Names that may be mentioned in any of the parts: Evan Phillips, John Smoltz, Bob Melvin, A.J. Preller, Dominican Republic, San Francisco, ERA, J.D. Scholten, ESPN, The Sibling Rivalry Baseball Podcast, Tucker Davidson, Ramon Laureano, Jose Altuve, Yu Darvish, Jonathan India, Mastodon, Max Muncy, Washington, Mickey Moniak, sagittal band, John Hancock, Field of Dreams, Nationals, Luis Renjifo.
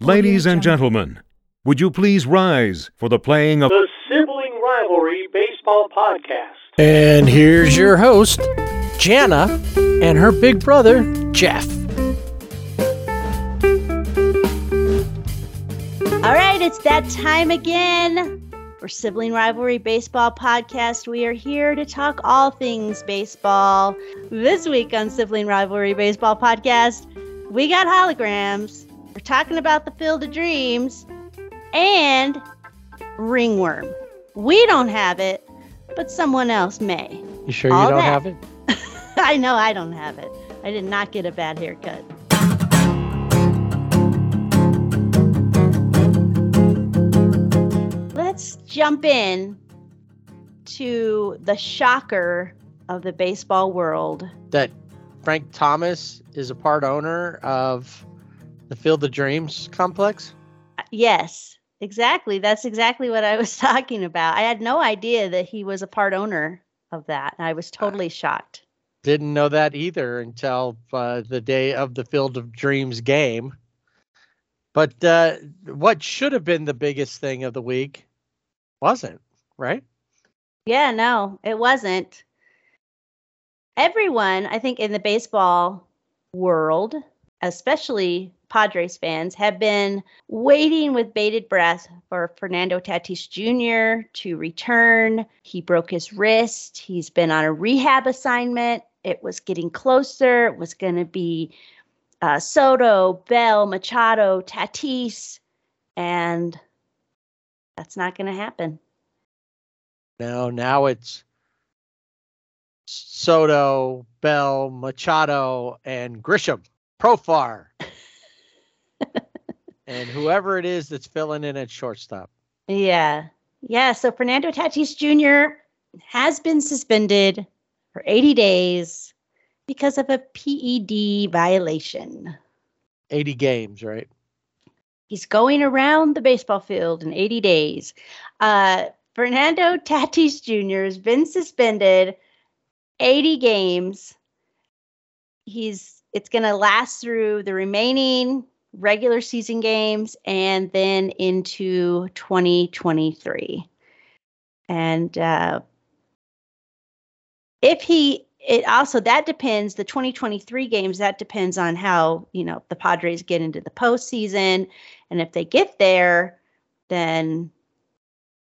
Ladies and gentlemen, would you please rise for the playing of The Sibling Rivalry Baseball Podcast. And here's your host, Jana, and her big brother, Jeff. All right, it's that time again for Sibling Rivalry Baseball Podcast. We are here to talk all things baseball. This week on Sibling Rivalry Baseball Podcast, we got holograms, we're talking about the Field of Dreams, and ringworm. We don't have it, but someone else may. You sure all you don't have it? I know I don't have it. I did not get a bad haircut. Let's jump in to the shocker of the baseball world. That Frank Thomas is a part owner of the Field of Dreams complex? Yes, exactly. That's exactly what I was talking about. I had no idea that he was a part owner of that. I was totally shocked. Didn't know that either until the day of the Field of Dreams game. But what should have been the biggest thing of the week wasn't, right? Yeah, no, it wasn't. Everyone, I think, in the baseball world, especially Padres fans, have been waiting with bated breath for Fernando Tatis Jr. to return. He broke his wrist. He's been on a rehab assignment. It was getting closer. It was going to be Soto, Bell, Machado, Tatis, and that's not going to happen. No, now it's Soto, Bell, Machado, and Grisham, Profar, and whoever it is that's filling in at shortstop. Yeah. So Fernando Tatis Jr. has been suspended for 80 days because of a PED violation. 80 games, right? He's going around the baseball field in 80 days. Fernando Tatis Jr. has been suspended 80 games. It's going to last through the remaining regular season games and then into 2023. And that depends, the 2023 games, that depends on how, the Padres get into the postseason. And if they get there, then,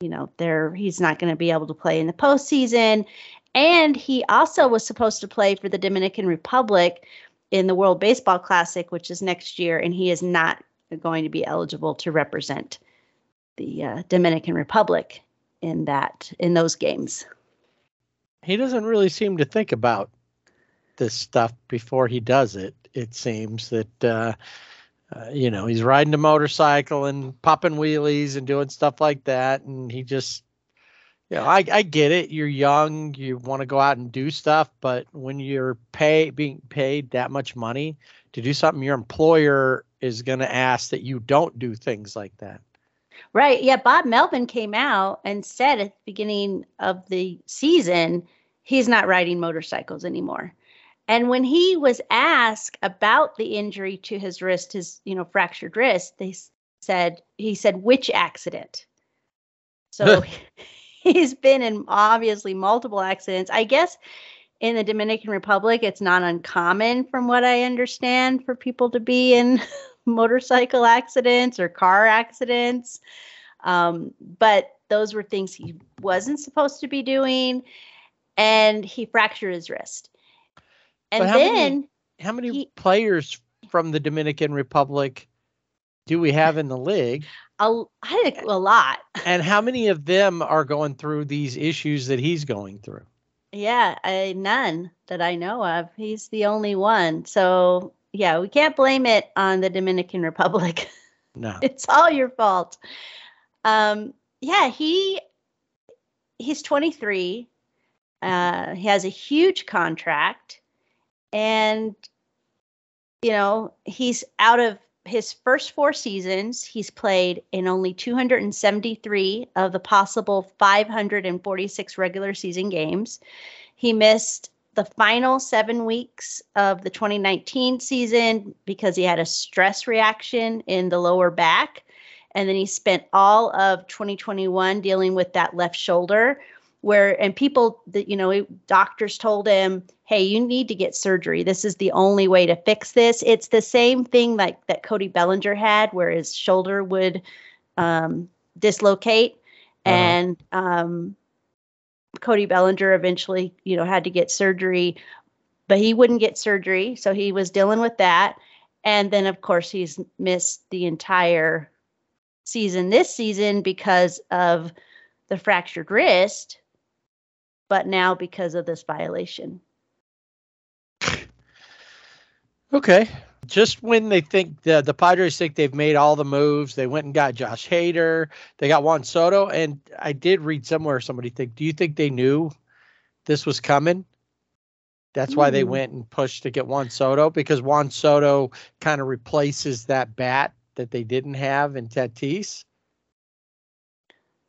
he's not going to be able to play in the postseason. And he also was supposed to play for the Dominican Republic in the World Baseball Classic, which is next year, and he is not going to be eligible to represent the Dominican Republic in those games. He doesn't really seem to think about this stuff before he does it. It seems that he's riding a motorcycle and popping wheelies and doing stuff like that, and he just. Yeah, I get it. You're young. You want to go out and do stuff. But when you're being paid that much money to do something, your employer is going to ask that you don't do things like that. Right. Yeah. Bob Melvin came out and said at the beginning of the season, he's not riding motorcycles anymore. And when he was asked about the injury to his wrist, his fractured wrist, he said, which accident? So he's been in obviously multiple accidents. I guess in the Dominican Republic, it's not uncommon from what I understand for people to be in motorcycle accidents or car accidents. But those were things he wasn't supposed to be doing. And he fractured his wrist. And how many players from the Dominican Republic do we have in the league? I think a lot. And how many of them are going through these issues that he's going through? Yeah, none that I know of. He's the only one. So, yeah, we can't blame it on the Dominican Republic. No. It's all your fault. He's 23. He has a huge contract. And, he's out of his first four seasons, he's played in only 273 of the possible 546 regular season games. He missed the final 7 weeks of the 2019 season because he had a stress reaction in the lower back. And then he spent all of 2021 dealing with that left shoulder where, and people that, you know, doctors told him, hey, you need to get surgery. This is the only way to fix this. It's the same thing like that Cody Bellinger had where his shoulder would dislocate. Uh-huh. And Cody Bellinger eventually, you know, had to get surgery, but he wouldn't get surgery. So he was dealing with that. And then, of course, he's missed the entire season this season because of the fractured wrist, but now because of this violation. Okay. Just when they think the Padres think they've made all the moves, they went and got Josh Hader, they got Juan Soto, and I did read somewhere somebody think, do you think they knew this was coming? That's why they went and pushed to get Juan Soto, because Juan Soto kind of replaces that bat that they didn't have in Tatis.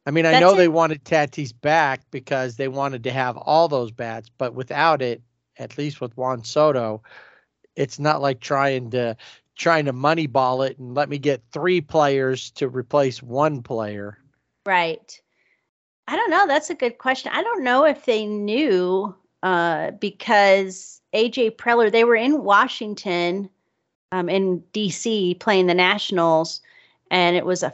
I mean, I know they wanted Tatis back because they wanted to have all those bats, but without it, at least with Juan Soto, it's not like trying to moneyball it and let me get three players to replace one player. Right. I don't know. That's a good question. I don't know if they knew because A.J. Preller, they were in Washington in D.C. playing the Nationals, and it was a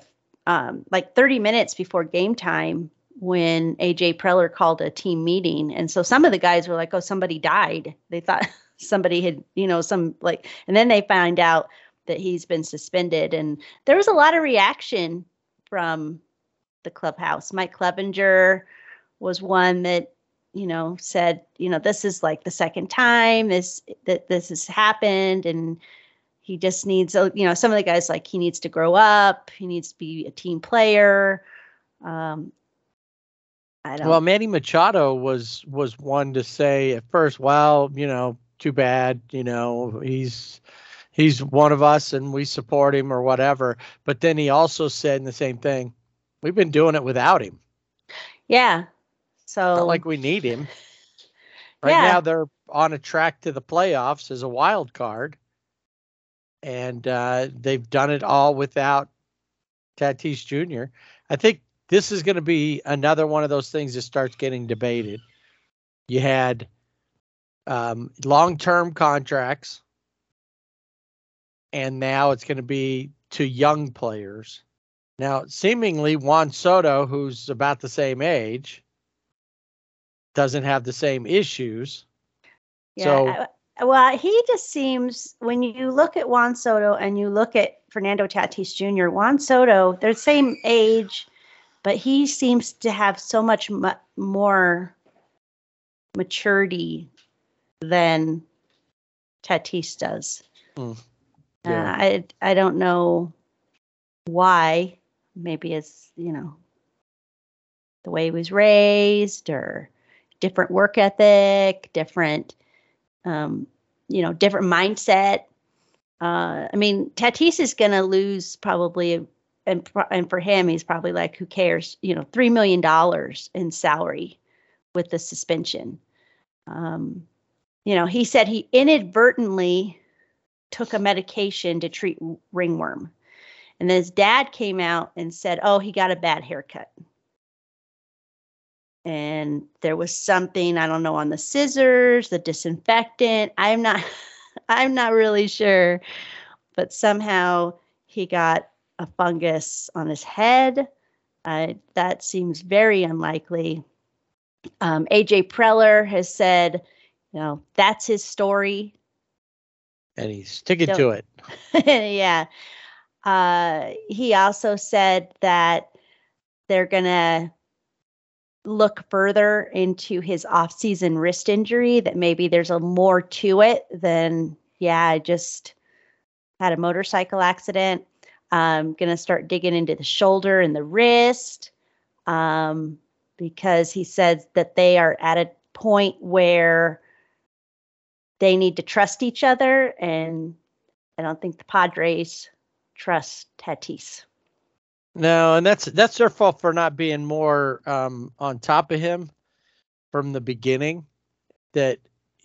like 30 minutes before game time when A.J. Preller called a team meeting. And so some of the guys were like, oh, somebody died. They thought somebody had, you know, and then they find out that he's been suspended. And there was a lot of reaction from the clubhouse. Mike Clevenger was one that, you know, said, you know, this is like the second time this has happened. And he just needs, you know, some of the guys like he needs to grow up. He needs to be a team player. Well, Manny Machado was one to say at first, well, you know, too bad, you know, he's one of us and we support him or whatever. But then he also said the same thing. We've been doing it without him. Yeah. So it's not like we need him. Right now they're on a track to the playoffs as a wild card. And they've done it all without Tatis Jr. I think this is going to be another one of those things that starts getting debated. You had long-term contracts, and now it's going to be to young players. Now, seemingly, Juan Soto, who's about the same age, doesn't have the same issues. Yeah. Well, he just seems, when you look at Juan Soto and you look at Fernando Tatis Jr., Juan Soto, they're the same age, but he seems to have so much more maturity than Tatis does. Yeah. I don't know why. Maybe it's, you know, the way he was raised or different work ethic, different... you know, different mindset. I mean, Tatis is going to lose probably, and for him, he's probably like, who cares? You know, $3 million in salary with the suspension. You know, he said he inadvertently took a medication to treat ringworm. And then his dad came out and said, oh, he got a bad haircut. And there was something, I don't know, on the scissors, the disinfectant. I'm not really sure. But somehow he got a fungus on his head. That seems very unlikely. A.J. Preller has said, you know, that's his story. And he's sticking to it. Yeah. He also said that they're going to look further into his off-season wrist injury, that maybe there's a more to it than, yeah, I just had a motorcycle accident. I'm going to start digging into the shoulder and the wrist because he says that they are at a point where they need to trust each other, and I don't think the Padres trust Tatis. No, and that's their fault for not being more on top of him from the beginning. That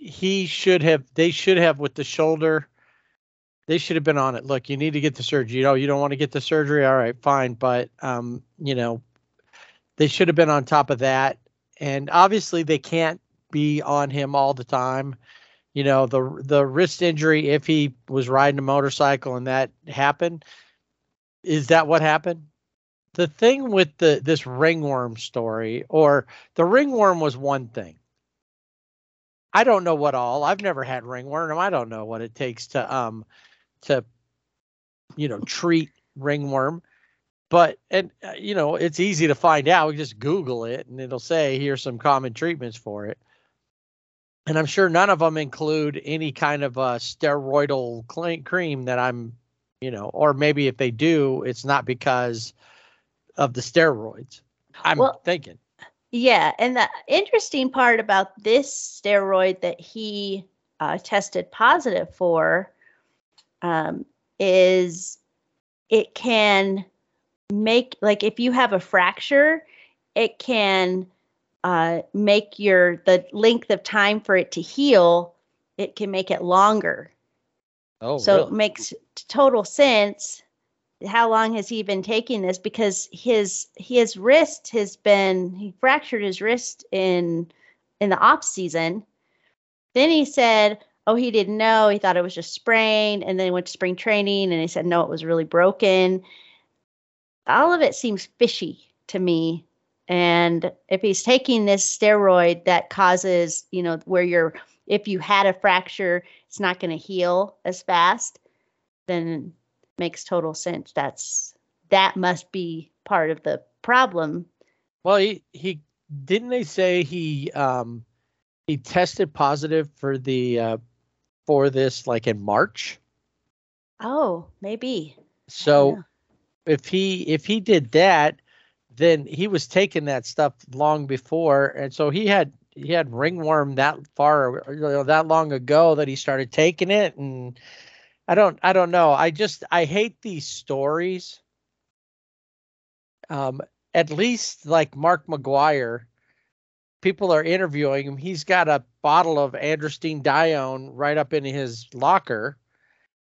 he should have, they should have with the shoulder, they should have been on it. Look, you need to get the surgery. You know, you don't want to get the surgery. All right, fine. But, you know, they should have been on top of that. And obviously they can't be on him all the time. You know, the wrist injury, if he was riding a motorcycle and that happened, is that what happened? The thing with this ringworm story, or the ringworm was one thing. I don't know what all. I've never had ringworm. I don't know what it takes to you know, treat ringworm. But, and you know, it's easy to find out. We just Google it and it'll say, here's some common treatments for it. And I'm sure none of them include any kind of steroidal cream that I'm, you know, or maybe if they do, it's not because of the steroids. I'm thinking. Yeah. And the interesting part about this steroid that he tested positive for is it can make, like, if you have a fracture, it can make the length of time for it to heal, it can make it longer. Oh, so really? It makes total sense. How long has he been taking this? Because his wrist has been, he fractured his wrist in the off season. Then he said, oh, he didn't know. He thought it was just sprained, and then he went to spring training and he said, no, it was really broken. All of it seems fishy to me. And if he's taking this steroid that causes, you know, where you're, if you had a fracture, it's not going to heal as fast, then it makes total sense. That must be part of the problem. Well, he didn't they say he tested positive for the for this like in March? Oh, maybe. So if he did that, then he was taking that stuff long before, and so he had ringworm that far, you know, that long ago that he started taking it. And I don't know. I hate these stories. At least like Mark McGwire, people are interviewing him. He's got a bottle of androstenedione right up in his locker.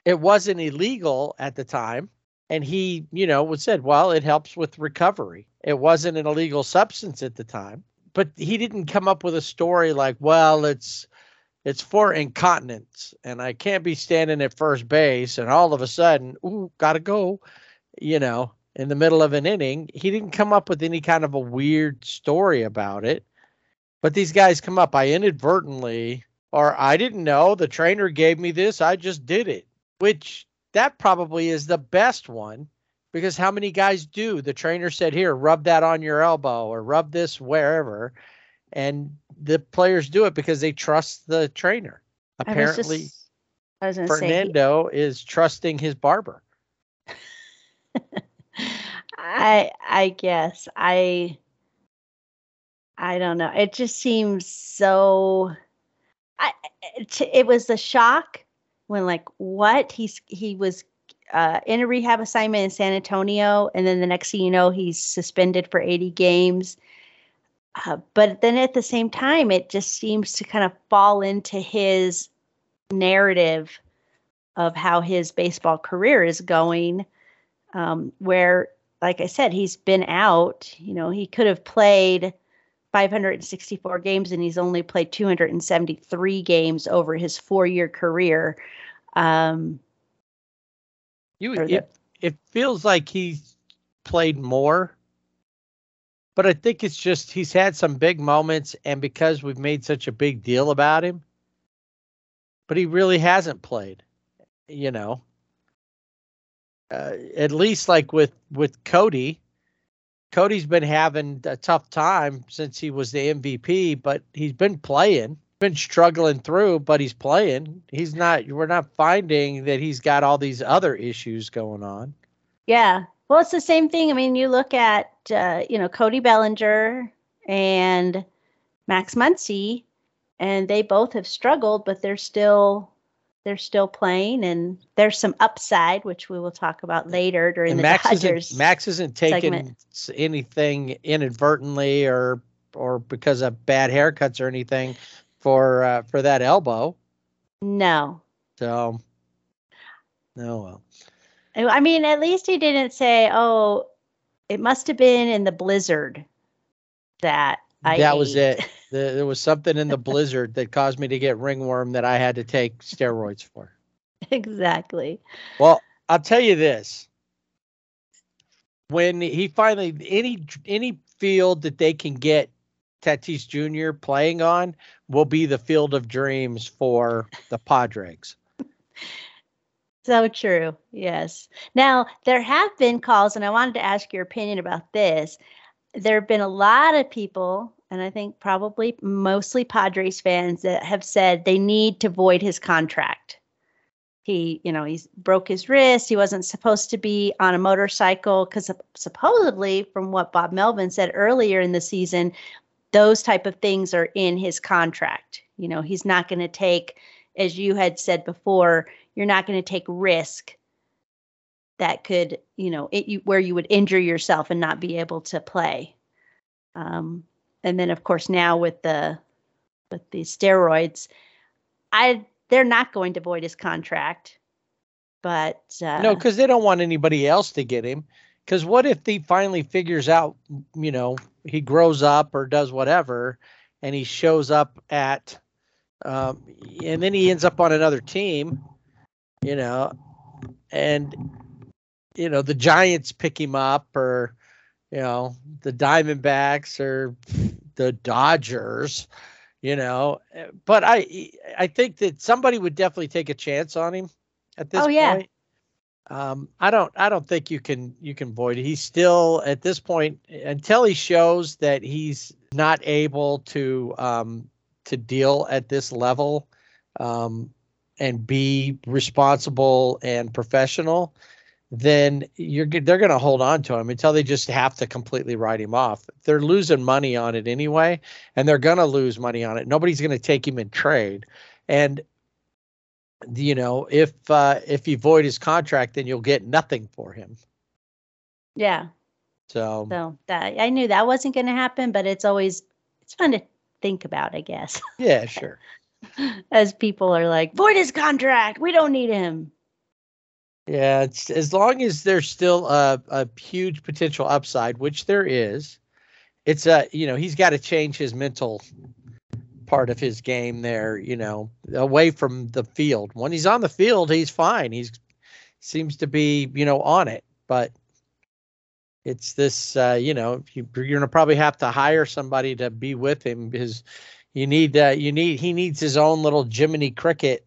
It wasn't illegal at the time. And he, you know, said, well, it helps with recovery. It wasn't an illegal substance at the time. But he didn't come up with a story like, well, it's for incontinence, and I can't be standing at first base, and all of a sudden, ooh, gotta go, you know, in the middle of an inning. He didn't come up with any kind of a weird story about it. But these guys come up, I inadvertently, or I didn't know, the trainer gave me this, I just did it, which... that probably is the best one, because how many guys do? The trainer said, here, rub that on your elbow or rub this wherever. And the players do it because they trust the trainer. Apparently, Fernando is trusting his barber. I guess. I don't know. It just seems so... it was the shock. When, like, what? He was in a rehab assignment in San Antonio, and then the next thing you know, he's suspended for 80 games. But then at the same time, it just seems to kind of fall into his narrative of how his baseball career is going, where, like I said, he's been out. You know, he could have played 564 games, and he's only played 273 games over his 4-year career. It feels like he's played more, but I think it's just he's had some big moments, and because we've made such a big deal about him, but he really hasn't played, you know. At least like with Cody. Cody's been having a tough time since he was the MVP, but he's been playing, been struggling through, but he's playing. We're not finding that he's got all these other issues going on. Yeah. Well, it's the same thing. I mean, you look at, you know, Cody Bellinger and Max Muncy, and they both have struggled, but they're still playing, and there's some upside, which we will talk about later during the Dodgers segment. Max isn't taking anything inadvertently or because of bad haircuts or anything. for that elbow. No. So, oh well. I mean, at least he didn't say, "Oh, it must have been in the blizzard that I." That ate. Was it. There was something in the blizzard that caused me to get ringworm that I had to take steroids for. Exactly. Well, I'll tell you this. When he finally any field that they can get Tatis Jr. playing on will be the Field of Dreams for the Padres. So true. Yes. Now, there have been calls, and I wanted to ask your opinion about this. There have been a lot of people, and I think probably mostly Padres fans, that have said they need to void his contract. He, you know, he broke his wrist. He wasn't supposed to be on a motorcycle because supposedly, from what Bob Melvin said earlier in the season, those type of things are in his contract. You know, he's not going to take, as you had said before, you're not going to take risk that could, you know, where you would injure yourself and not be able to play. And then, of course, now with the steroids, they're not going to void his contract, but no, because they don't want anybody else to get him. Because what if he finally figures out, you know, he grows up or does whatever, and he shows up at, and then he ends up on another team, you know, and you know the Giants pick him up, or you know the Diamondbacks or the Dodgers. You know, but I think that somebody would definitely take a chance on him at this point. I don't think you can void it. He's still at this point until he shows that he's not able to deal at this level and be responsible and professional. Then they're going to hold on to him until they just have to completely write him off. They're losing money on it anyway, and they're going to lose money on it. Nobody's going to take him in trade. And, you know, if you void his contract, then you'll get nothing for him. Yeah. So that, I knew that wasn't going to happen, but it's fun to think about, I guess. Yeah, sure. As people are like, void his contract. We don't need him. Yeah, it's, as long as there's still a huge potential upside, which there is, it's you know, he's got to change his mental part of his game there, you know, away from the field. When he's on the field, he's fine. He seems to be, you know, on it. But it's this, you know, you're going to probably have to hire somebody to be with him because he needs his own little Jiminy Cricket.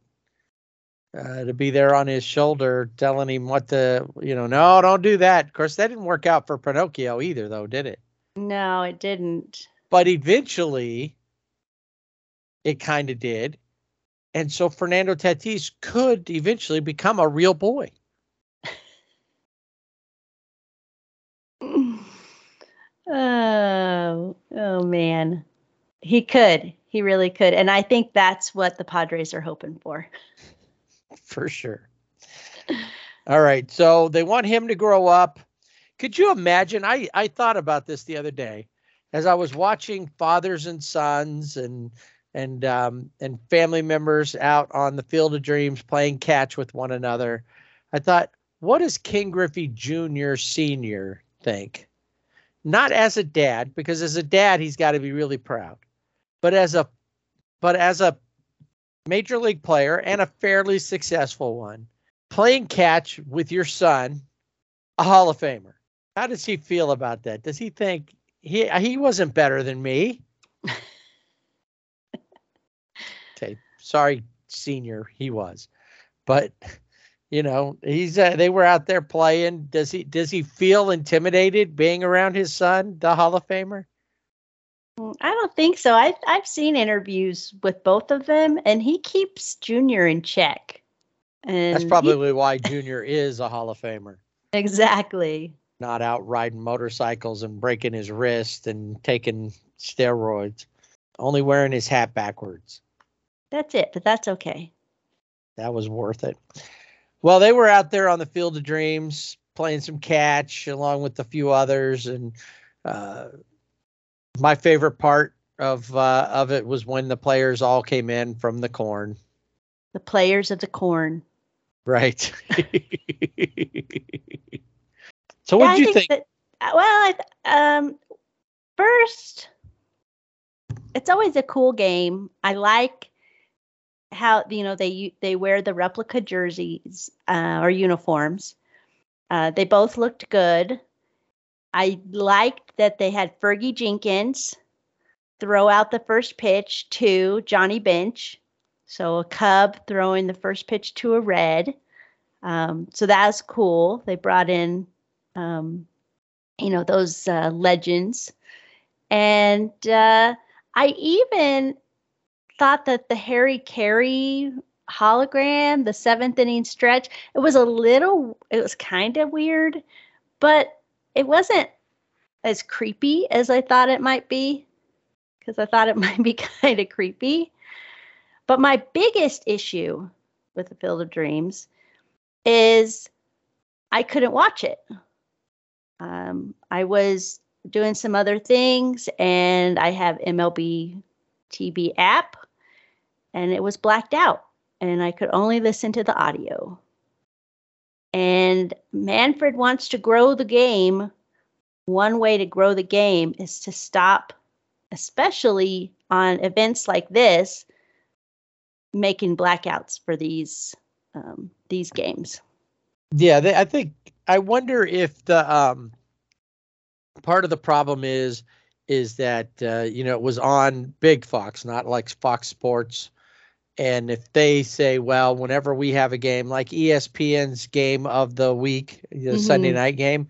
To be there on his shoulder telling him what to, you know, no, don't do that. Of course, that didn't work out for Pinocchio either, though, did it? No, it didn't. But eventually, it kind of did. And so Fernando Tatis could eventually become a real boy. oh, man. He could. He really could. And I think that's what the Padres are hoping for. For sure. All right. So they want him to grow up. Could you imagine? I thought about this the other day as I was watching fathers and sons and family members out on the Field of Dreams playing catch with one another. I thought, what does King Griffey Jr. Sr. think? Not as a dad, because as a dad, he's got to be really proud, but as a major league player and a fairly successful one, playing catch with your son, a Hall of Famer. How does he feel about that? Does he think he wasn't better than me? Okay, sorry, Senior, he was, but you know he's they were out there playing. Does he feel intimidated being around his son, the Hall of Famer? I don't think so. I've seen interviews with both of them, and he keeps Junior in check. And that's probably why Junior is a Hall of Famer. Exactly. Not out riding motorcycles and breaking his wrist and taking steroids. Only wearing his hat backwards. That's it, but that's okay. That was worth it. Well, they were out there on the Field of Dreams playing some catch along with a few others, and my favorite part of it was when the players all came in from the corn. The players of the corn. Right. So what did you think? First, it's always a cool game. I like how, you know, they wear the replica jerseys or uniforms. They both looked good. I liked that they had Fergie Jenkins throw out the first pitch to Johnny Bench. So a Cub throwing the first pitch to a Red. So that was cool. They brought in, those legends. And I even thought that the Harry Carey hologram, the seventh inning stretch, it was kind of weird, but it wasn't as creepy as I thought it might be, because I thought it might be kind of creepy. But my biggest issue with the Field of Dreams is I couldn't watch it. I was doing some other things, and I have MLB TV app, and it was blacked out, and I could only listen to the audio. And Manfred wants to grow the game. One way to grow the game is to stop, especially on events like this, making blackouts for these games. Yeah, I wonder if the part of the problem is that it was on Big Fox, not like Fox Sports. And if they say, well, whenever we have a game like ESPN's game of the week, the Sunday night game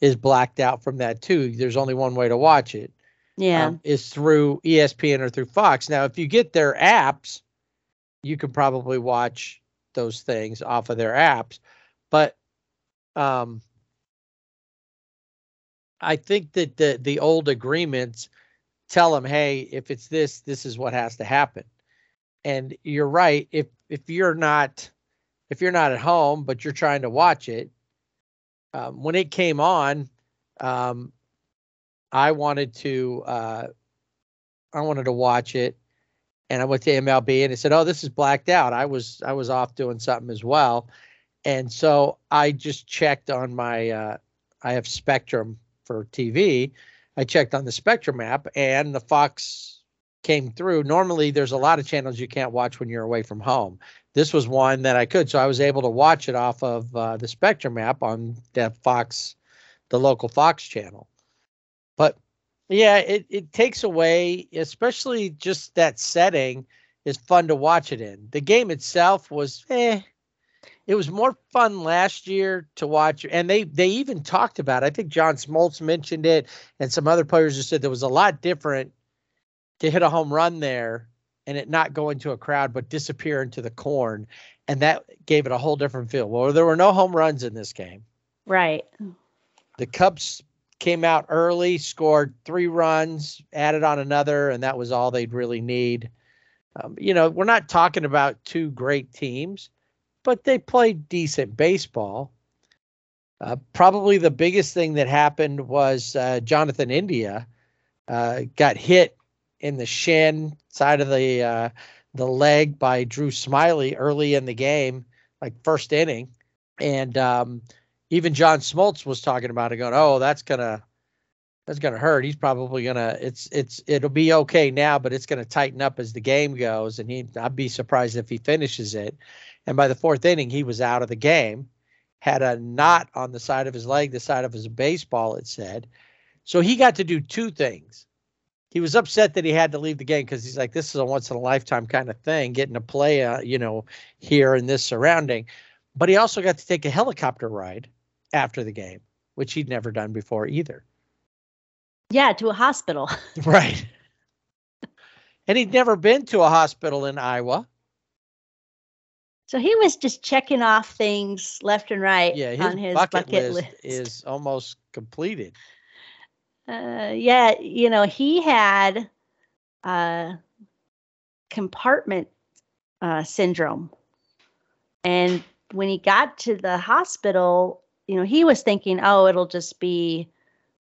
is blacked out from that too. There's only one way to watch it. Yeah, is through ESPN or through Fox. Now, if you get their apps, you can probably watch those things off of their apps. But I think that the old agreements tell them, hey, if it's this is what has to happen. And you're right. If you're not at home, but you're trying to watch it, when it came on, I wanted to watch it, and I went to MLB, and it said, "Oh, this is blacked out." I was off doing something as well, and so I just checked on my. I have Spectrum for TV. I checked on the Spectrum app, and the Fox came through. Normally there's a lot of channels you can't watch when you're away from home. This was one that I could, so I was able to watch it off of the Spectrum app on that Fox, the local Fox channel. But yeah, it takes away, especially just that setting is fun to watch it in. The game itself was it was more fun last year to watch. And they even talked about it. I think John Smoltz mentioned it, and some other players just said there was a lot different to hit a home run there and it not go into a crowd, but disappear into the corn. And that gave it a whole different feel. Well, there were no home runs in this game. Right. The Cubs came out early, scored 3 runs, added on another, and that was all they'd really need. We're not talking about 2 great teams, but they played decent baseball. Probably the biggest thing that happened was Jonathan India got hit in the shin side of the leg by Drew Smiley early in the game, like first inning. And even John Smoltz was talking about it, going, "Oh, that's gonna hurt. He's probably gonna it'll be okay now, but it's gonna tighten up as the game goes." And I'd be surprised if he finishes it. And by the fourth inning, he was out of the game, had a knot on the side of his leg, the side of his baseball, it said. So he got to do 2 things. He was upset that he had to leave the game because he's like, this is a once-in-a-lifetime kind of thing, getting to play, here in this surrounding. But he also got to take a helicopter ride after the game, which he'd never done before either. Yeah, to a hospital. Right. And he'd never been to a hospital in Iowa. So he was just checking off things left and right on his bucket list. Is almost completed. He had compartment syndrome. And when he got to the hospital, he was thinking, oh, it'll just be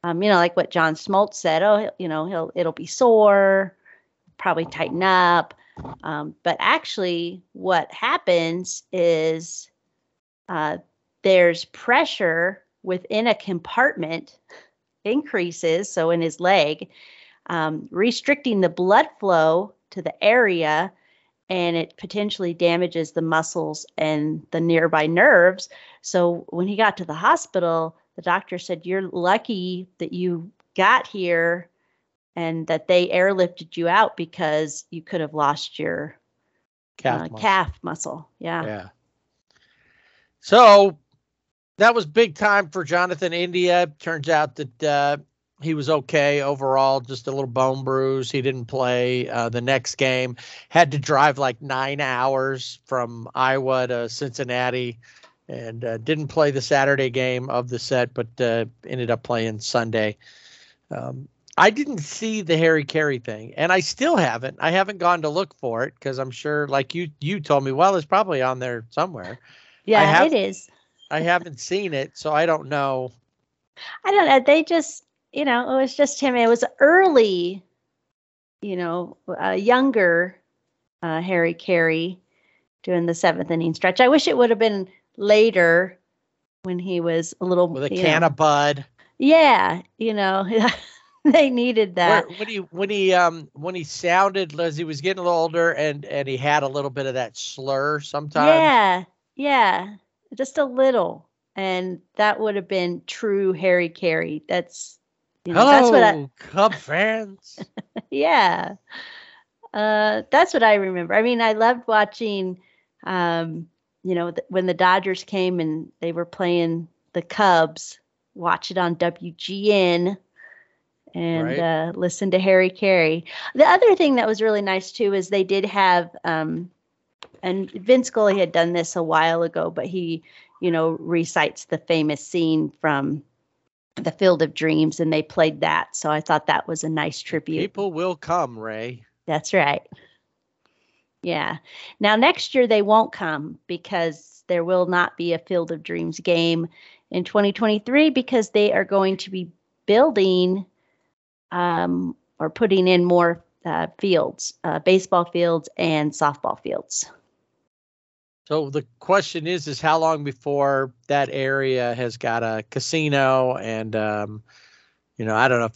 like what John Smoltz said, it'll be sore, probably tighten up. But actually what happens is there's pressure within a compartment increases, so in his leg, restricting the blood flow to the area, and it potentially damages the muscles and the nearby nerves. So when he got to the hospital, the doctor said, "You're lucky that you got here and that they airlifted you out because you could have lost your calf muscle. Yeah. So that was big time for Jonathan India. Turns out that he was okay overall, just a little bone bruise. He didn't play the next game. Had to drive like 9 hours from Iowa to Cincinnati, and didn't play the Saturday game of the set, but ended up playing Sunday. I didn't see the Harry Carey thing, and I still haven't. I haven't gone to look for it because I'm sure, like you told me, well, it's probably on there somewhere. Yeah, it is. I haven't seen it, so I don't know. They just, it was just him. It was early, younger Harry Carey doing the seventh inning stretch. I wish it would have been later when he was a little with a can of Bud. Yeah, they needed that. When he sounded as he was getting a little older, and he had a little bit of that slur sometimes. Yeah. Just a little, and that would have been true Harry Carey. That's that's what Cub fans. Yeah, that's what I remember. I mean, I loved watching. When the Dodgers came and they were playing the Cubs, watch it on WGN and listen to Harry Carey. The other thing that was really nice too is they did have. And Vince Scully had done this a while ago, but he, recites the famous scene from the Field of Dreams, and they played that. So I thought that was a nice tribute. People will come, Ray. That's right. Yeah. Now, next year they won't come because there will not be a Field of Dreams game in 2023 because they are going to be building or putting in more fields, baseball fields and softball fields. So the question is how long before that area has got a casino and, I don't know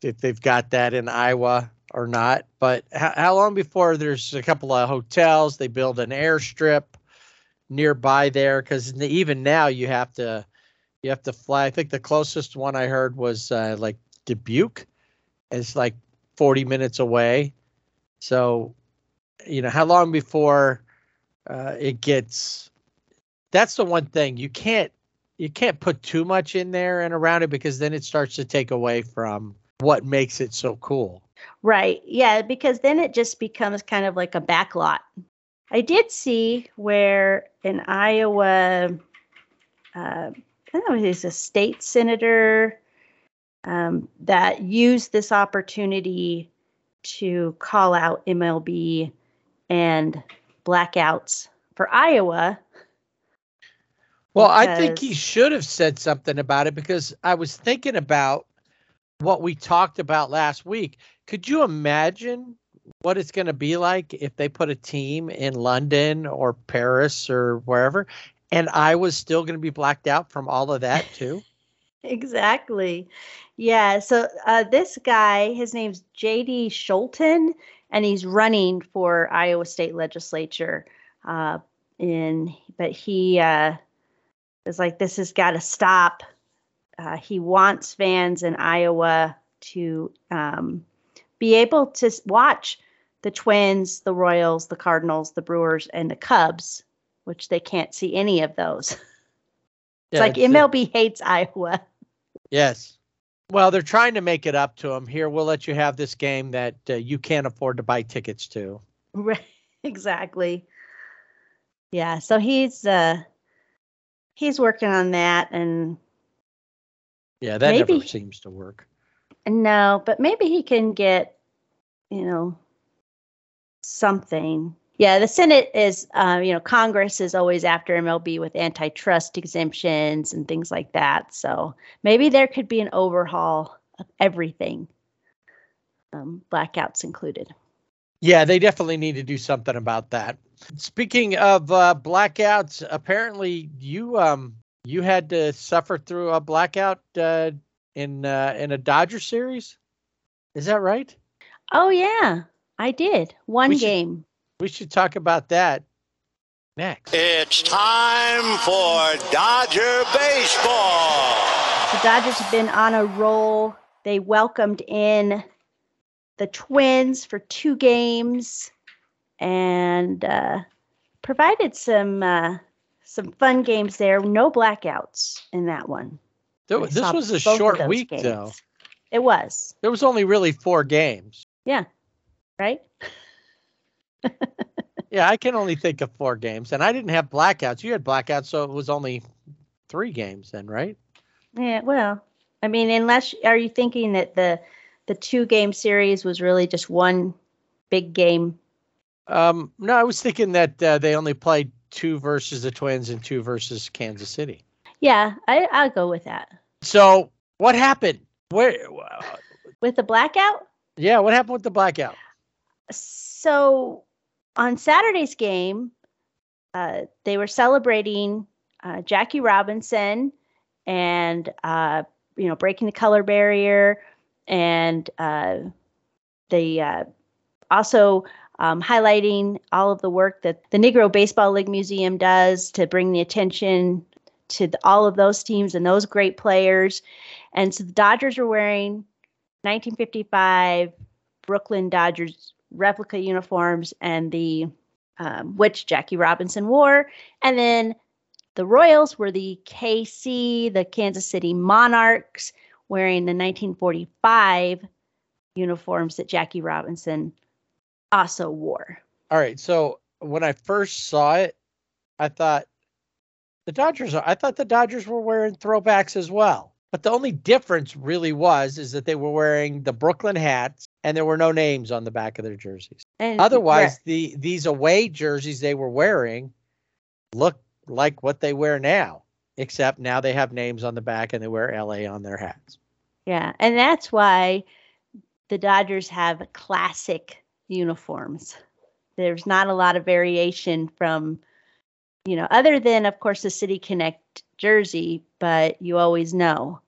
if they've got that in Iowa or not, but how long before there's a couple of hotels, they build an airstrip nearby there. 'Cause even now you have to fly. I think the closest one I heard was like Dubuque. It's like 40 minutes away. So, how long before it gets, that's the one thing you can't put too much in there and around it because then it starts to take away from what makes it so cool. Right. Yeah. Because then it just becomes kind of like a back lot. I did see where in Iowa, I don't know, he's a state senator, that used this opportunity to call out MLB and blackouts for Iowa. Well, I think he should have said something about it because I was thinking about what we talked about last week. Could you imagine what it's going to be like if they put a team in London or Paris or wherever, and Iowa's still going to be blacked out from all of that too? Exactly. Yeah. So this guy, his name's J.D. Scholten, and he's running for Iowa State Legislature. But he is like, this has got to stop. He wants fans in Iowa to be able to watch the Twins, the Royals, the Cardinals, the Brewers, and the Cubs, which they can't see any of those. It's MLB hates Iowa. Yes. Well, they're trying to make it up to them. Here, we'll let you have this game that you can't afford to buy tickets to. Right. Exactly. Yeah. So he's working on that, and yeah, that never seems to work. No, but maybe he can get something Yeah, the Senate is, Congress is always after MLB with antitrust exemptions and things like that. So maybe there could be an overhaul of everything, blackouts included. Yeah, they definitely need to do something about that. Speaking of blackouts, apparently you had to suffer through a blackout in a Dodger series. Is that right? Oh, yeah, I did. One game. We should talk about that next. It's time for Dodger baseball. The Dodgers have been on a roll. They welcomed in the Twins for 2 games and provided some fun games there. No blackouts in that one. This was a short week, though. It was. There was only really 4 games. Yeah, right? Yeah, I can only think of 4 games, and I didn't have blackouts. You had blackouts, so it was only 3 games then, right? Yeah, well, I mean, are you thinking that the 2-game series was really just one big game? No, I was thinking that they only played 2 versus the Twins and 2 versus Kansas City. Yeah, I'll go with that. So what happened? With the blackout? Yeah, what happened with the blackout? So on Saturday's game, they were celebrating Jackie Robinson and, breaking the color barrier. And they also highlighting all of the work that the Negro Baseball League Museum does to bring the attention to all of those teams and those great players. And so the Dodgers were wearing 1955 Brooklyn Dodgers replica uniforms and the which Jackie Robinson wore, and then the Royals were the Kansas City Monarchs, wearing the 1945 uniforms that Jackie Robinson also wore. All right, so when I first saw it, I thought the Dodgers were wearing throwbacks as well, but the only difference really was that they were wearing the Brooklyn hats. And there were no names on the back of their jerseys. And otherwise, these away jerseys they were wearing look like what they wear now, except now they have names on the back and they wear LA on their hats. Yeah, and that's why the Dodgers have classic uniforms. There's not a lot of variation from, other than, of course, the City Connect jersey, but you always know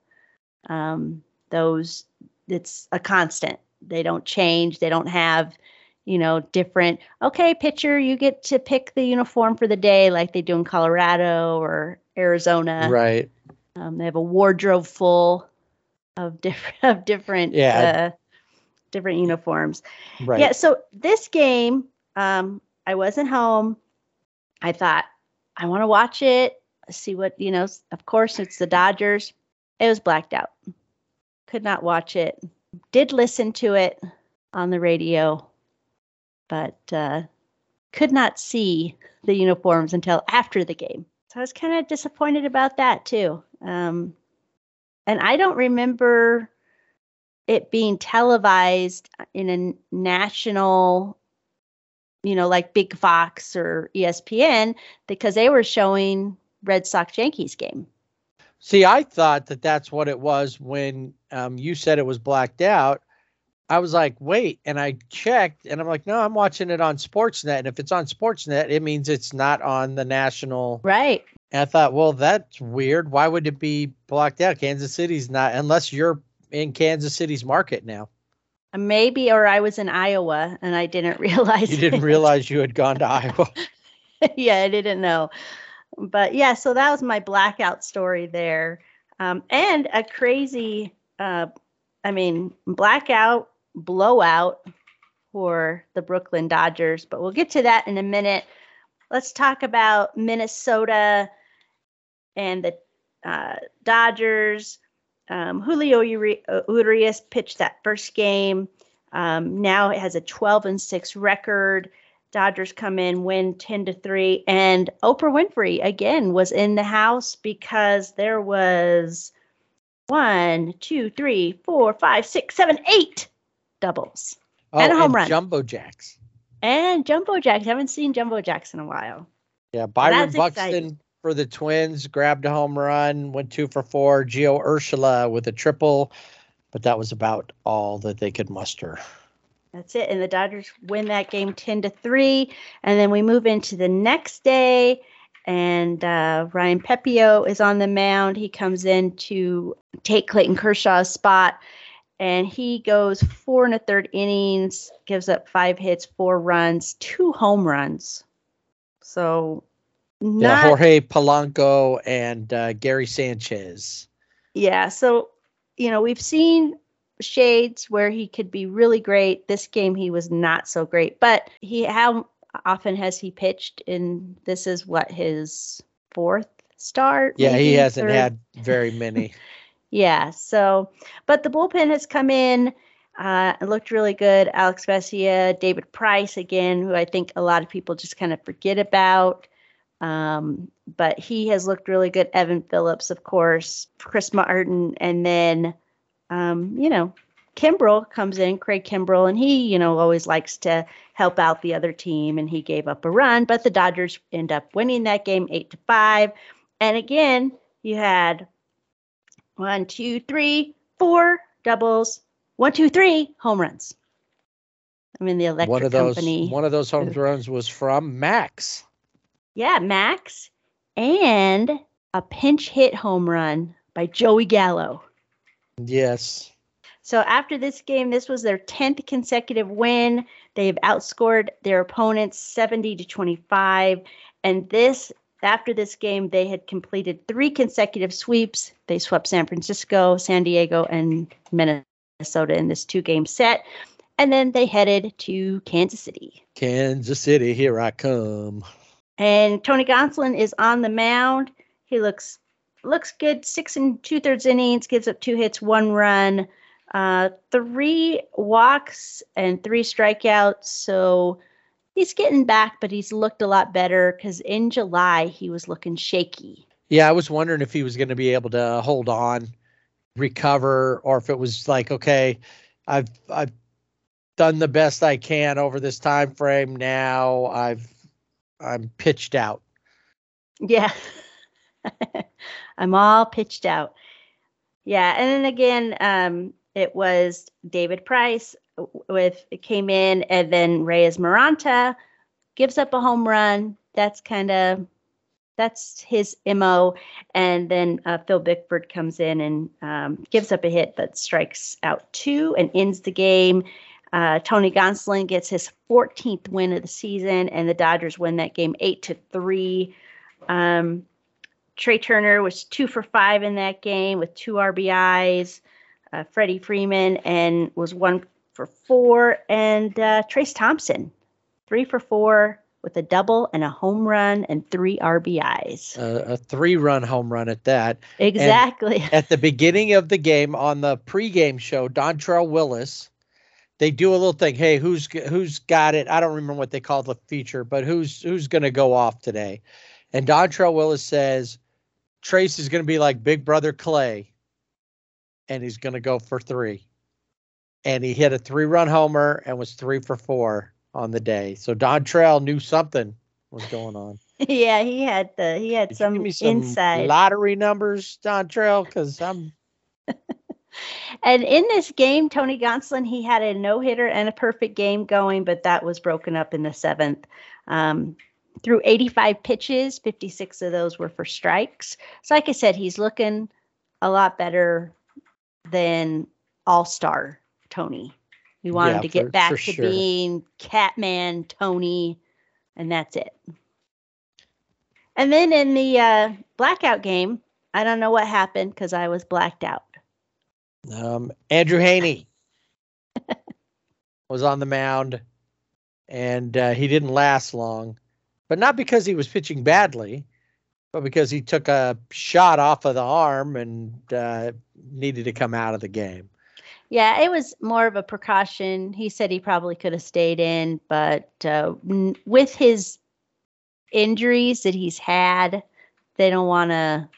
those. It's a constant. They don't change. They don't have, different, pitcher, you get to pick the uniform for the day like they do in Colorado or Arizona. Right. They have a wardrobe full of different uniforms. Right. Yeah. So this game, I wasn't home. I thought I want to watch it, see what, of course it's the Dodgers. It was blacked out. Could not watch it. Did listen to it on the radio, but could not see the uniforms until after the game. So I was kind of disappointed about that too. And I don't remember it being televised in a national, like Big Fox or ESPN, because they were showing Red Sox Yankees game. See, I thought that's what it was when you said it was blacked out. I was like, wait, and I checked, and I'm like, no, I'm watching it on Sportsnet, and if it's on Sportsnet, it means it's not on the national. Right. And I thought, well, that's weird. Why would it be blacked out? Kansas City's not, unless you're in Kansas City's market now. Maybe, or I was in Iowa, and I didn't realize. You didn't realize you had gone to Iowa. Yeah, I didn't know. But yeah, so that was my blackout story there. And a crazy, blackout blowout for the Brooklyn Dodgers. But we'll get to that in a minute. Let's talk about Minnesota and the Dodgers. Julio Urias pitched that first game. Now it has a 12-6 record. Dodgers come in, win 10-3, and Oprah Winfrey again was in the house because there was 1, 2, 3, 4, 5, 6, 7, 8 doubles and a home run. Jumbo jacks. And Jumbo Jacks. I haven't seen Jumbo Jacks in a while. Yeah, Byron Buxton exciting. For the Twins grabbed a home run, went 2 for 4. Gio Urshela with a triple, but that was about all that they could muster. That's it. And the Dodgers win that game 10-3. And then we move into the next day. And Ryan Pepio is on the mound. He comes in to take Clayton Kershaw's spot. And he goes 4 1/3 innings, gives up 5 hits, 4 runs, 2 home runs. So Jorge Polanco and Gary Sanchez. Yeah, so, you know, we've seen shades where he could be really great. This game he was not so great. But how often has he pitched? And this is, what, his 4th start? Yeah, maybe? He hasn't had very many. Yeah, so, but the bullpen has come in and looked really good. Alex Vesia, David Price again, who I think a lot of people just kind of forget about. But he has looked really good. Evan Phillips, of course, Chris Martin, and then, Kimbrel comes in, Craig Kimbrel, and he, always likes to help out the other team, and he gave up a run. But the Dodgers end up winning that game 8-5. And again, you had 1, 2, 3, 4 doubles. 1, 2, 3 home runs. I mean, the electric company. One of those home runs was from Max. Yeah, Max, and a pinch hit home run by Joey Gallo. Yes. So after this game, this was their 10th consecutive win. They've outscored their opponents 70-25, and this. After this game, they had completed 3 consecutive sweeps. They swept San Francisco, San Diego, and Minnesota in this 2-game set. And then they headed to Kansas City. Kansas City, here I come. And Tony Gonsolin is on the mound. He looks good. 6 2/3 innings, gives up 2 hits, 1 run, 3 walks, and 3 strikeouts. So he's getting back, but he's looked a lot better because in July he was looking shaky. Yeah, I was wondering if he was going to be able to hold on, recover, or if it was like, okay, I've done the best I can over this time frame. Now I'm pitched out. Yeah, I'm all pitched out. Yeah, and then again, it was David Price. It came in, and then Reyes Maranta gives up a home run. That's his MO. And then Phil Bickford comes in and gives up a hit, but strikes out 2 and ends the game. Tony Gonsolin gets his 14th win of the season, and the Dodgers win that game 8-3. Trey Turner was 2 for 5 in that game with 2 RBIs. Freddie Freeman and was 1 for 4, and Trace Thompson, 3 for 4 with a double and a home run and 3 RBIs. A 3-run home run at that. Exactly. And at the beginning of the game on the pregame show, Dontrelle Willis, they do a little thing. Hey, who's got it? I don't remember what they called the feature, but who's going to go off today? And Dontrelle Willis says, Trace is going to be like Big Brother Clay, and he's going to go for 3. And he hit a 3-run homer and was 3 for 4 on the day. So Dontrelle knew something was going on. Yeah, he had Did some insight. Lottery numbers, Dontrelle, because I'm. And in this game, Tony Gonsolin, he had a no-hitter and a perfect game going, but that was broken up in the 7th. Threw 85 pitches, 56 of those were for strikes. So, like I said, he's looking a lot better than All-Star Tony. We want him to get back to being Catman Tony, and that's it. And then in the blackout game, I don't know what happened because I was blacked out. Andrew Haney was on the mound, and he didn't last long, but not because he was pitching badly, but because he took a shot off of the arm and needed to come out of the game. Yeah, it was more of a precaution. He said he probably could have stayed in, but with his injuries that he's had, they don't want to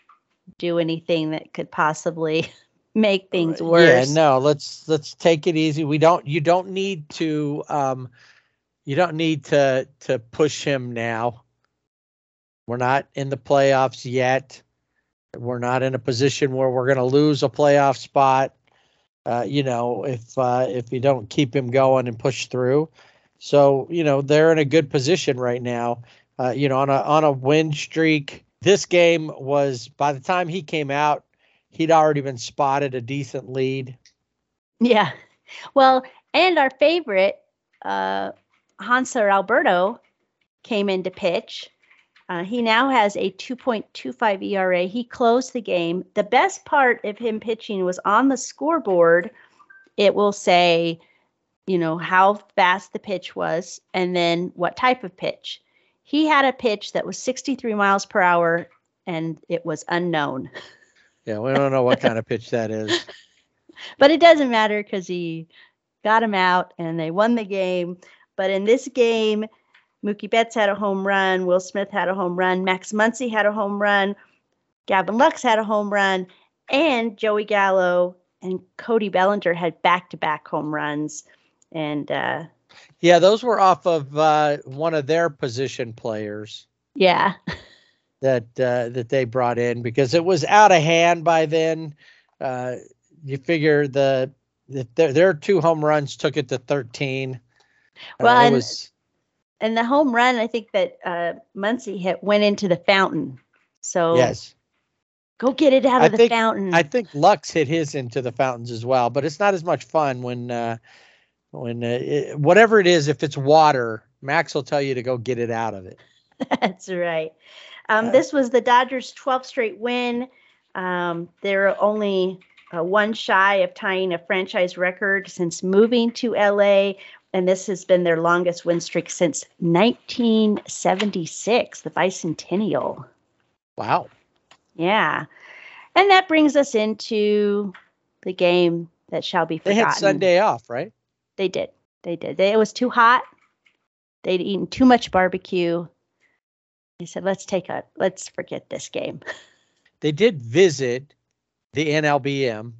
do anything that could possibly make things worse. Yeah, no, let's take it easy. You don't need to you don't need to push him now. We're not in the playoffs yet. We're not in a position where we're going to lose a playoff spot. If you don't keep him going and push through. So, they're in a good position right now. On a win streak. This game was, by the time he came out, he'd already been spotted a decent lead. Yeah. Well, and our favorite, Hanser Alberto, came in to pitch. He now has a 2.25 ERA. He closed the game. The best part of him pitching was on the scoreboard. It will say, how fast the pitch was and then what type of pitch. He had a pitch that was 63 miles per hour, and it was unknown. Yeah, we don't know what kind of pitch that is. But it doesn't matter because he got him out, and they won the game. But in this game, Mookie Betts had a home run. Will Smith had a home run. Max Muncy had a home run. Gavin Lux had a home run. And Joey Gallo and Cody Bellinger had back-to-back home runs. And yeah, those were off of one of their position players. Yeah. that they brought in because it was out of hand by then. You figure their two home runs took it to 13. Well, and the home run, I think that Muncy hit, went into the fountain. So yes, go get it out of the fountain. I think Lux hit his into the fountains as well, but it's not as much fun when whatever it is, if it's water, Max will tell you to go get it out of it. That's right. This was the Dodgers' 12th straight win. They're only one shy of tying a franchise record since moving to LA. And this has been their longest win streak since 1976, the bicentennial. Wow. Yeah. And that brings us into the game that shall be forgotten. They had Sunday off, right? They did. It was too hot. They'd eaten too much barbecue. They said, let's forget this game. They did visit the NLBM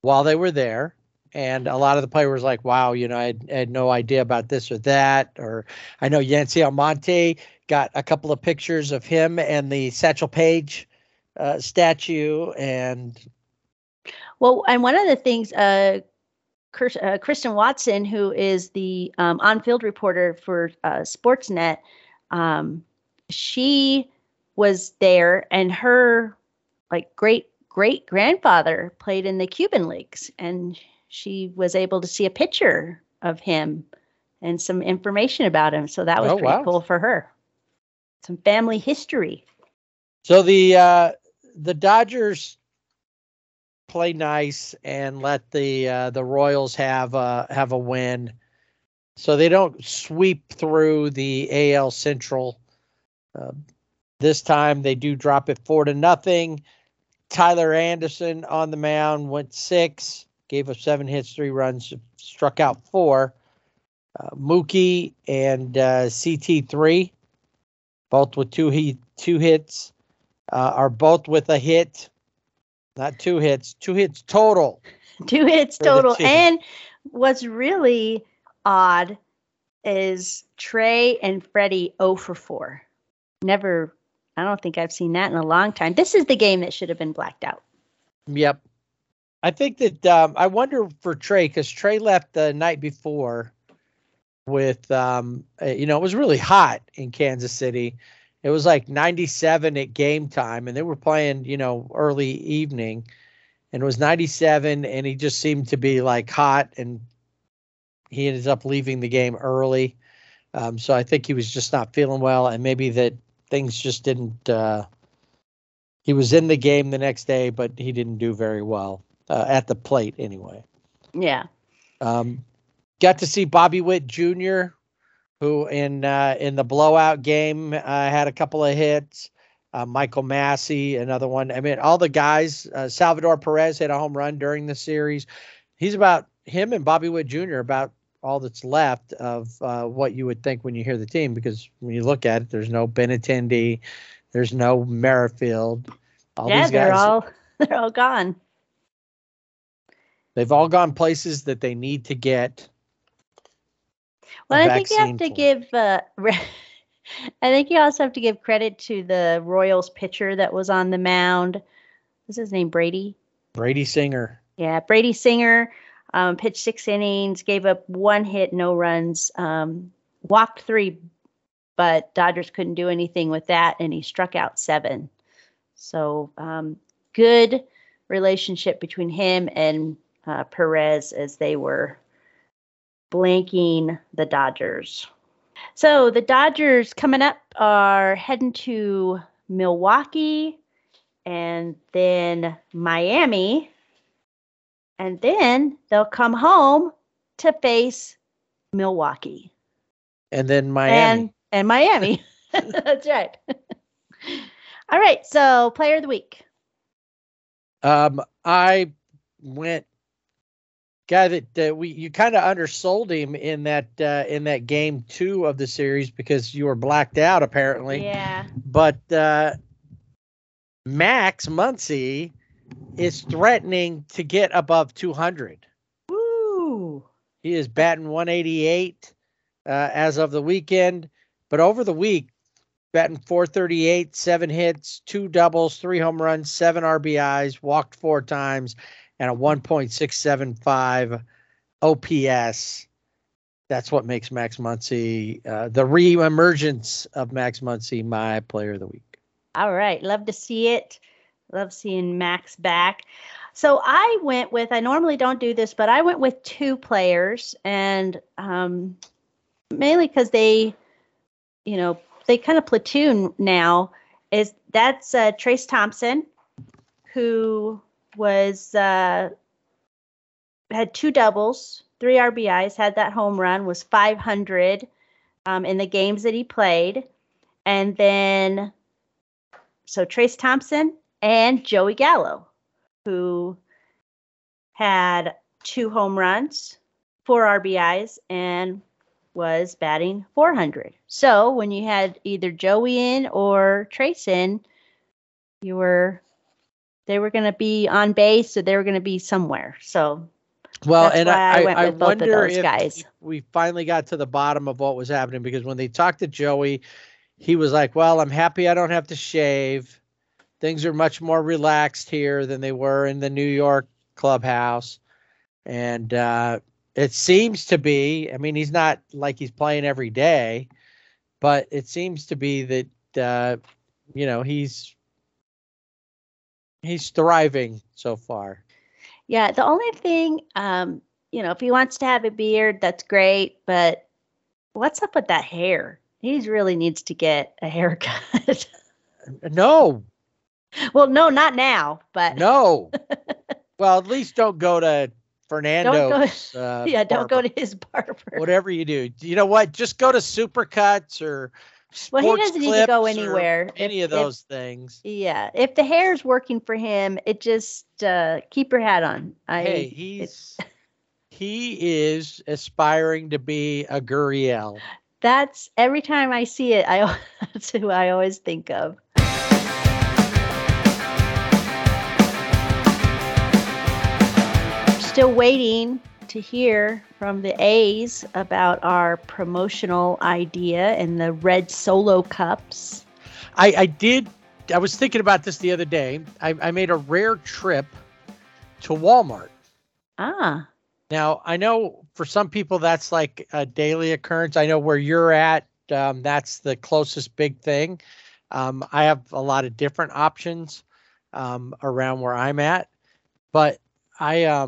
while they were there. And a lot of the players like, wow, I had no idea about this or that. Or I know Yancy Almonte got a couple of pictures of him and the Satchel Paige statue. And one of the things, Kristen Watson, who is the on-field reporter for Sportsnet, she was there, and her great grandfather played in the Cuban leagues, and she was able to see a picture of him and some information about him. So that was cool for her. Some family history. So the Dodgers play nice and let the Royals have a win, so they don't sweep through the AL Central. This time they do drop it 4-0. Tyler Anderson on the mound went 6, gave up 7 hits, 3 runs, struck out 4. Mookie and CT3, both with two hits, are both with a hit. Not 2 hits, 2 hits total. 2 hits total. And what's really odd is Trey and Freddie 0 for 4. Never, I don't think I've seen that in a long time. This is the game that should have been blacked out. Yep. I think that I wonder for Trey, because Trey left the night before with, it was really hot in Kansas City. It was like 97 at game time, and they were playing, early evening, and it was 97, and he just seemed to be hot, and he ended up leaving the game early. So I think he was just not feeling well, and maybe that things just didn't he was in the game the next day, but he didn't do very well at the plate anyway. Yeah. Got to see Bobby Witt Jr., who in the blowout game had a couple of hits. Michael Massey, another one. I mean, all the guys. Salvador Perez hit a home run during the series. Him and Bobby Witt Jr. about all that's left of what you would think when you hear the team, because when you look at it, there's no Benintendi, there's no Merrifield. These guys, they're all gone. They've all gone places that they need to get. Well, I think you have to give. I think you also have to give credit to the Royals pitcher that was on the mound. What's his name? Brady Singer. Yeah, Brady Singer pitched 6 innings, gave up 1 hit, no runs, walked 3, but Dodgers couldn't do anything with that, and he struck out 7. So good relationship between him and Perez as they were blanking the Dodgers. So the Dodgers coming up are heading to Milwaukee and then Miami. And then they'll come home to face Milwaukee. And then Miami. And Miami. That's right. All right. So player of the week. I went guy that you kind of undersold him in that game 2 of the series because you were blacked out apparently. Yeah. But Max Muncy is threatening to get above 200. Woo! He is batting 188 as of the weekend, but over the week, batting 438, 7 hits, 2 doubles, 3 home runs, 7 RBIs, walked 4 times, and a 1.675 OPS. That's what makes Max Muncy, the re-emergence of Max Muncy, my player of the week. All right. Love to see it. Love seeing Max back. So I went with, I normally don't do this, but I went with 2 players, and mainly because they kind of platoon now. That's Trace Thompson, who was had 2 doubles, 3 RBIs, had that home run, was .500 in the games that he played, and then so Trace Thompson and Joey Gallo, who had 2 home runs, 4 RBIs, and was batting .400. So when you had either Joey in or Trace in, they were going to be on base, so they were going to be somewhere. So, well, and I went with both of those guys. We finally got to the bottom of what was happening, because when they talked to Joey, he was like, "Well, I'm happy I don't have to shave. Things are much more relaxed here than they were in the New York clubhouse," and it seems to be, I mean, he's not like he's playing every day, but it seems to be that, he's thriving so far. Yeah. The only thing, if he wants to have a beard, that's great, but what's up with that hair? He really needs to get a haircut. No. Well, no, not now, but. No. Well, at least don't go to Fernando's. Don't go to his barber. Whatever you do, you know what? Just go to Supercuts or Sports Clips. Well, he doesn't need to go anywhere. Any of those things. Yeah, if the hair's working for him, it just keep your hat on. He is aspiring to be a Gurriel. That's every time I see it. That's who I always think of. Still waiting to hear from the A's about our promotional idea and the red Solo cups. I was thinking about this the other day. I made a rare trip to Walmart. Ah. Now, I know for some people that's like a daily occurrence. I know where you're at. That's the closest big thing. I have a lot of different options around where I'm at, but I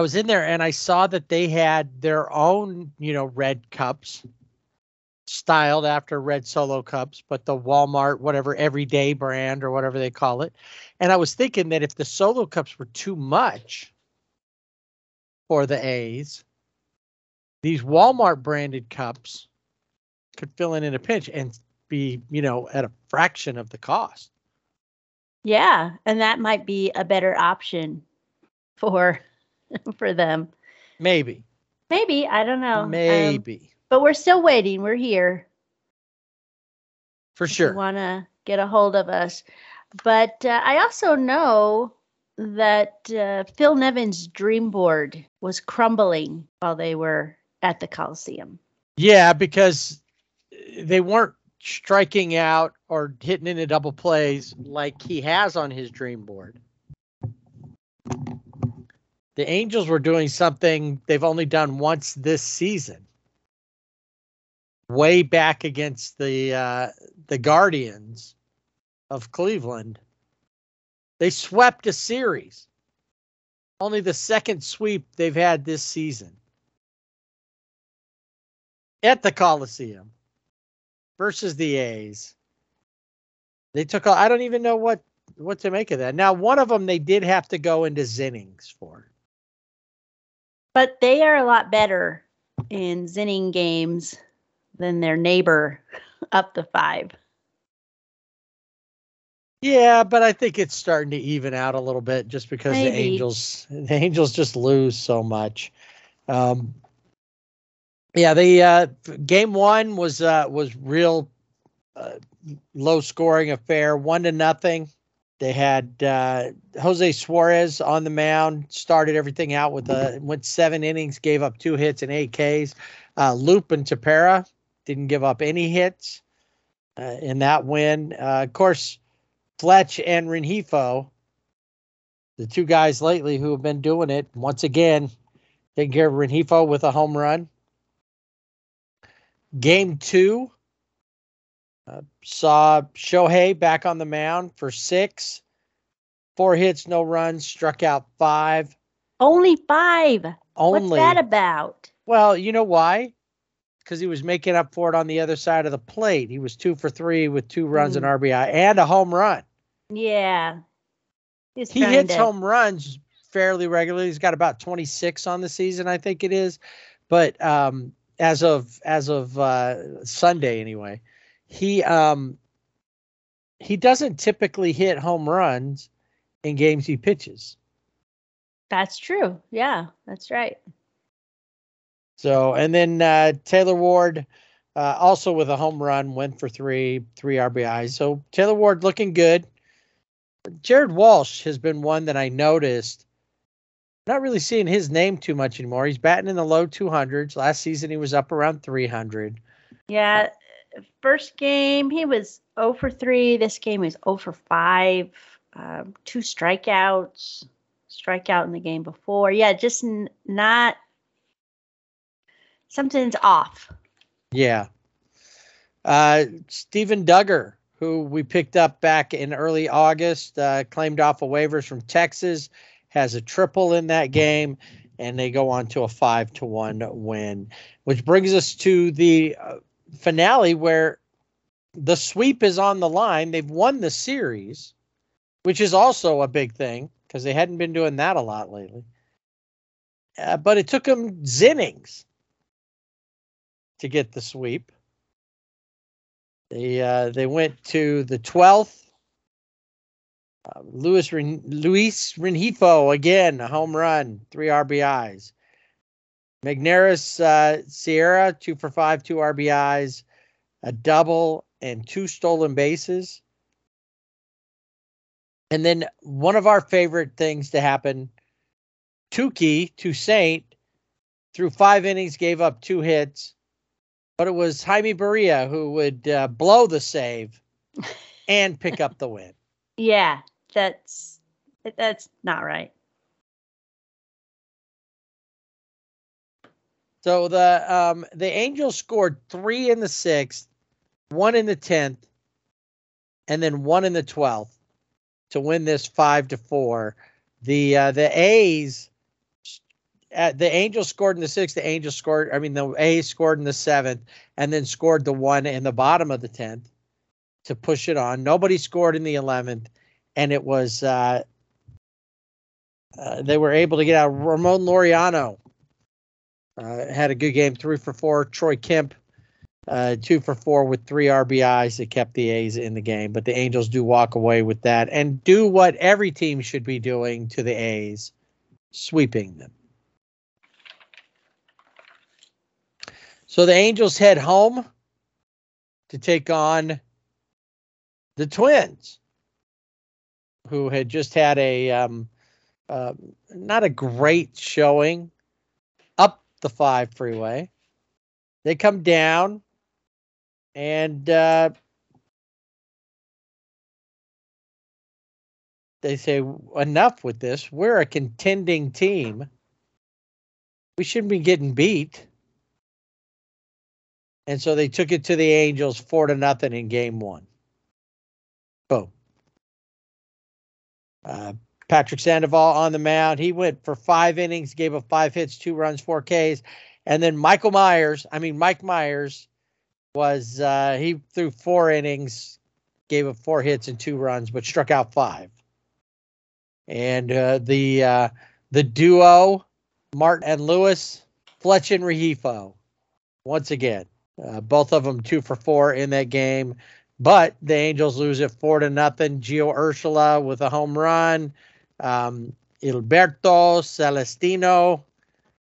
was in there and I saw that they had their own, red cups styled after red Solo cups, but the Walmart, whatever, everyday brand or whatever they call it. And I was thinking that if the Solo cups were too much for the A's, these Walmart branded cups could fill in a pinch and be, at a fraction of the cost. Yeah. And that might be a better option for them. Maybe. I don't know. Maybe. But we're still waiting. We're here. For sure. If you want to get a hold of us. But I also know that Phil Nevin's dream board was crumbling while they were at the Coliseum. Yeah, because they weren't striking out or hitting into double plays like he has on his dream board. The Angels were doing something they've only done once this season. Way back against the Guardians of Cleveland. They swept a series. Only the second sweep they've had this season. At the Coliseum versus the A's. They took, I don't even know what to make of that. Now, one of them they did have to go into Zinnings for. But they are a lot better in Zinning games than their neighbor up to 5. Yeah, but I think it's starting to even out a little bit just because the Angels just lose so much. Yeah, the game one was real low scoring affair, 1-0. They had Jose Suarez on the mound, started everything out went 7 innings, gave up 2 hits and 8 Ks. Loop and Tepera didn't give up any hits in that win. Of course, Fletch and Renjifo, the two guys lately who have been doing it, once again, taking care of Renjifo with a home run. Game 2 saw Shohei back on the mound for 6. 4 hits, no runs, struck out 5. Only 5? Only. What's that about? Well, you know why? Because he was making up for it on the other side of the plate. He was 2 for 3 with 2 runs and RBI and a home run. Yeah. He hits home runs fairly regularly. He's got about 26 on the season, I think it is. But as of Sunday anyway, he doesn't typically hit home runs in games he pitches. That's true. Yeah, that's right. So, and then Taylor Ward, also with a home run, went for 3 RBIs. So Taylor Ward looking good. Jared Walsh has been one that I noticed. Not really seeing his name too much anymore. He's batting in the low 200s. Last season, he was up around 300. Yeah, first game, he was 0 for 3. This game is 0 for 5. 2 strikeouts. Strikeout in the game before. Yeah, just not... Something's off. Yeah. Stephen Duggar, who we picked up back in early August, claimed off of waivers from Texas, has a triple in that game, and they go on to a 5-1 win, which brings us to the finale where the sweep is on the line. They've won the series, which is also a big thing because they hadn't been doing that a lot lately. But it took them Zinnings to get the sweep. They went to the 12th. Luis Renjifo again, a home run, 3 RBIs. Magnaris Sierra, 2 for 5, 2 RBIs, a double, and 2 stolen bases. And then one of our favorite things to happen, Tukey Toussaint, through 5 innings, gave up 2 hits. But it was Jaime Barria who would blow the save and pick up the win. Yeah, that's not right. So the Angels scored 3 in the 6th, 1 in the 10th, and then 1 in the 12th to win this 5-4. The Angels scored in the 6th. The A's scored in the 7th, and then scored the 1 in the bottom of the 10th to push it on. Nobody scored in the 11th, and it was they were able to get out. Ramon Laureano had a good game, 3 for 4. Troy Kemp, 2 for 4 with 3 RBIs that kept the A's in the game. But the Angels do walk away with that and do what every team should be doing to the A's, sweeping them. So the Angels head home to take on the Twins, who had just had a not a great showing up the 5 freeway. They come down, and they say, enough with this. We're a contending team. We shouldn't be getting beat. And so they took it to the Angels 4-0 in Game 1. Boom. Patrick Sandoval on the mound. He went for 5 innings, gave up 5 hits, 2 runs, 4 Ks. And then Mike Myers was, he threw 4 innings, gave up 4 hits and 2 runs, but struck out 5. And the duo, Martin and Lewis, Fletch and Rehifo, once again, both of them 2 for 4 in that game. But the Angels lose it 4-0. Gio Urshela with a home run. Gilberto Celestino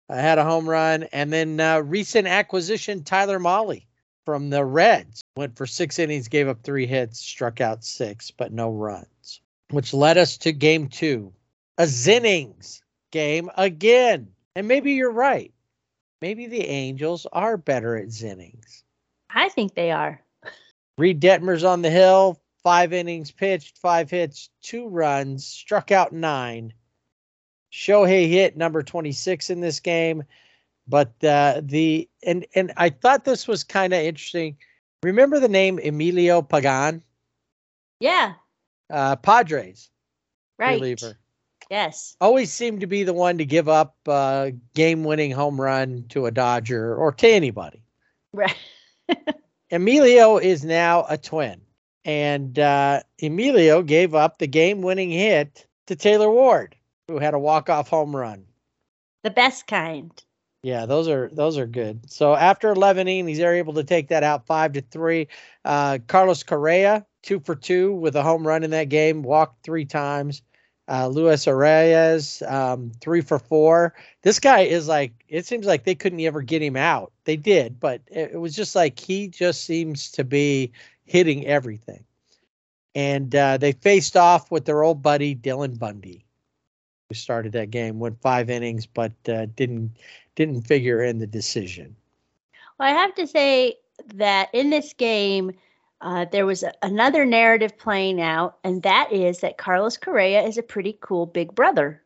had a home run. And then recent acquisition Tyler Mahle from the Reds went for 6 innings, gave up 3 hits, struck out 6, but no runs, which led us to Game 2. A Zinnings game again. And maybe you're right. Maybe the Angels are better at Zinnings. I think they are. Reed Detmer's on the hill, 5 innings pitched, 5 hits, 2 runs, struck out 9. Shohei hit number 26 in this game, but and I thought this was kind of interesting. Remember the name Emilio Pagan? Yeah. Padres. Right. Reliever. Yes. Always seemed to be the one to give up a game-winning home run to a Dodger or to anybody. Right. Emilio is now a Twin, and Emilio gave up the game-winning hit to Taylor Ward, who had a walk-off home run. The best kind. Yeah, those are good. So after 11 innings, they're able to take that out 5-3. Carlos Correa, 2 for 2 with a home run in that game, walked 3 times. Luis Arias, 3 for 4. This guy is like, it seems like they couldn't ever get him out. They did, but it was just like he just seems to be hitting everything. And they faced off with their old buddy Dylan Bundy, who started that game, went 5 innings, but didn't figure in the decision. Well, I have to say that in this game, there was another narrative playing out, and that is that Carlos Correa is a pretty cool big brother.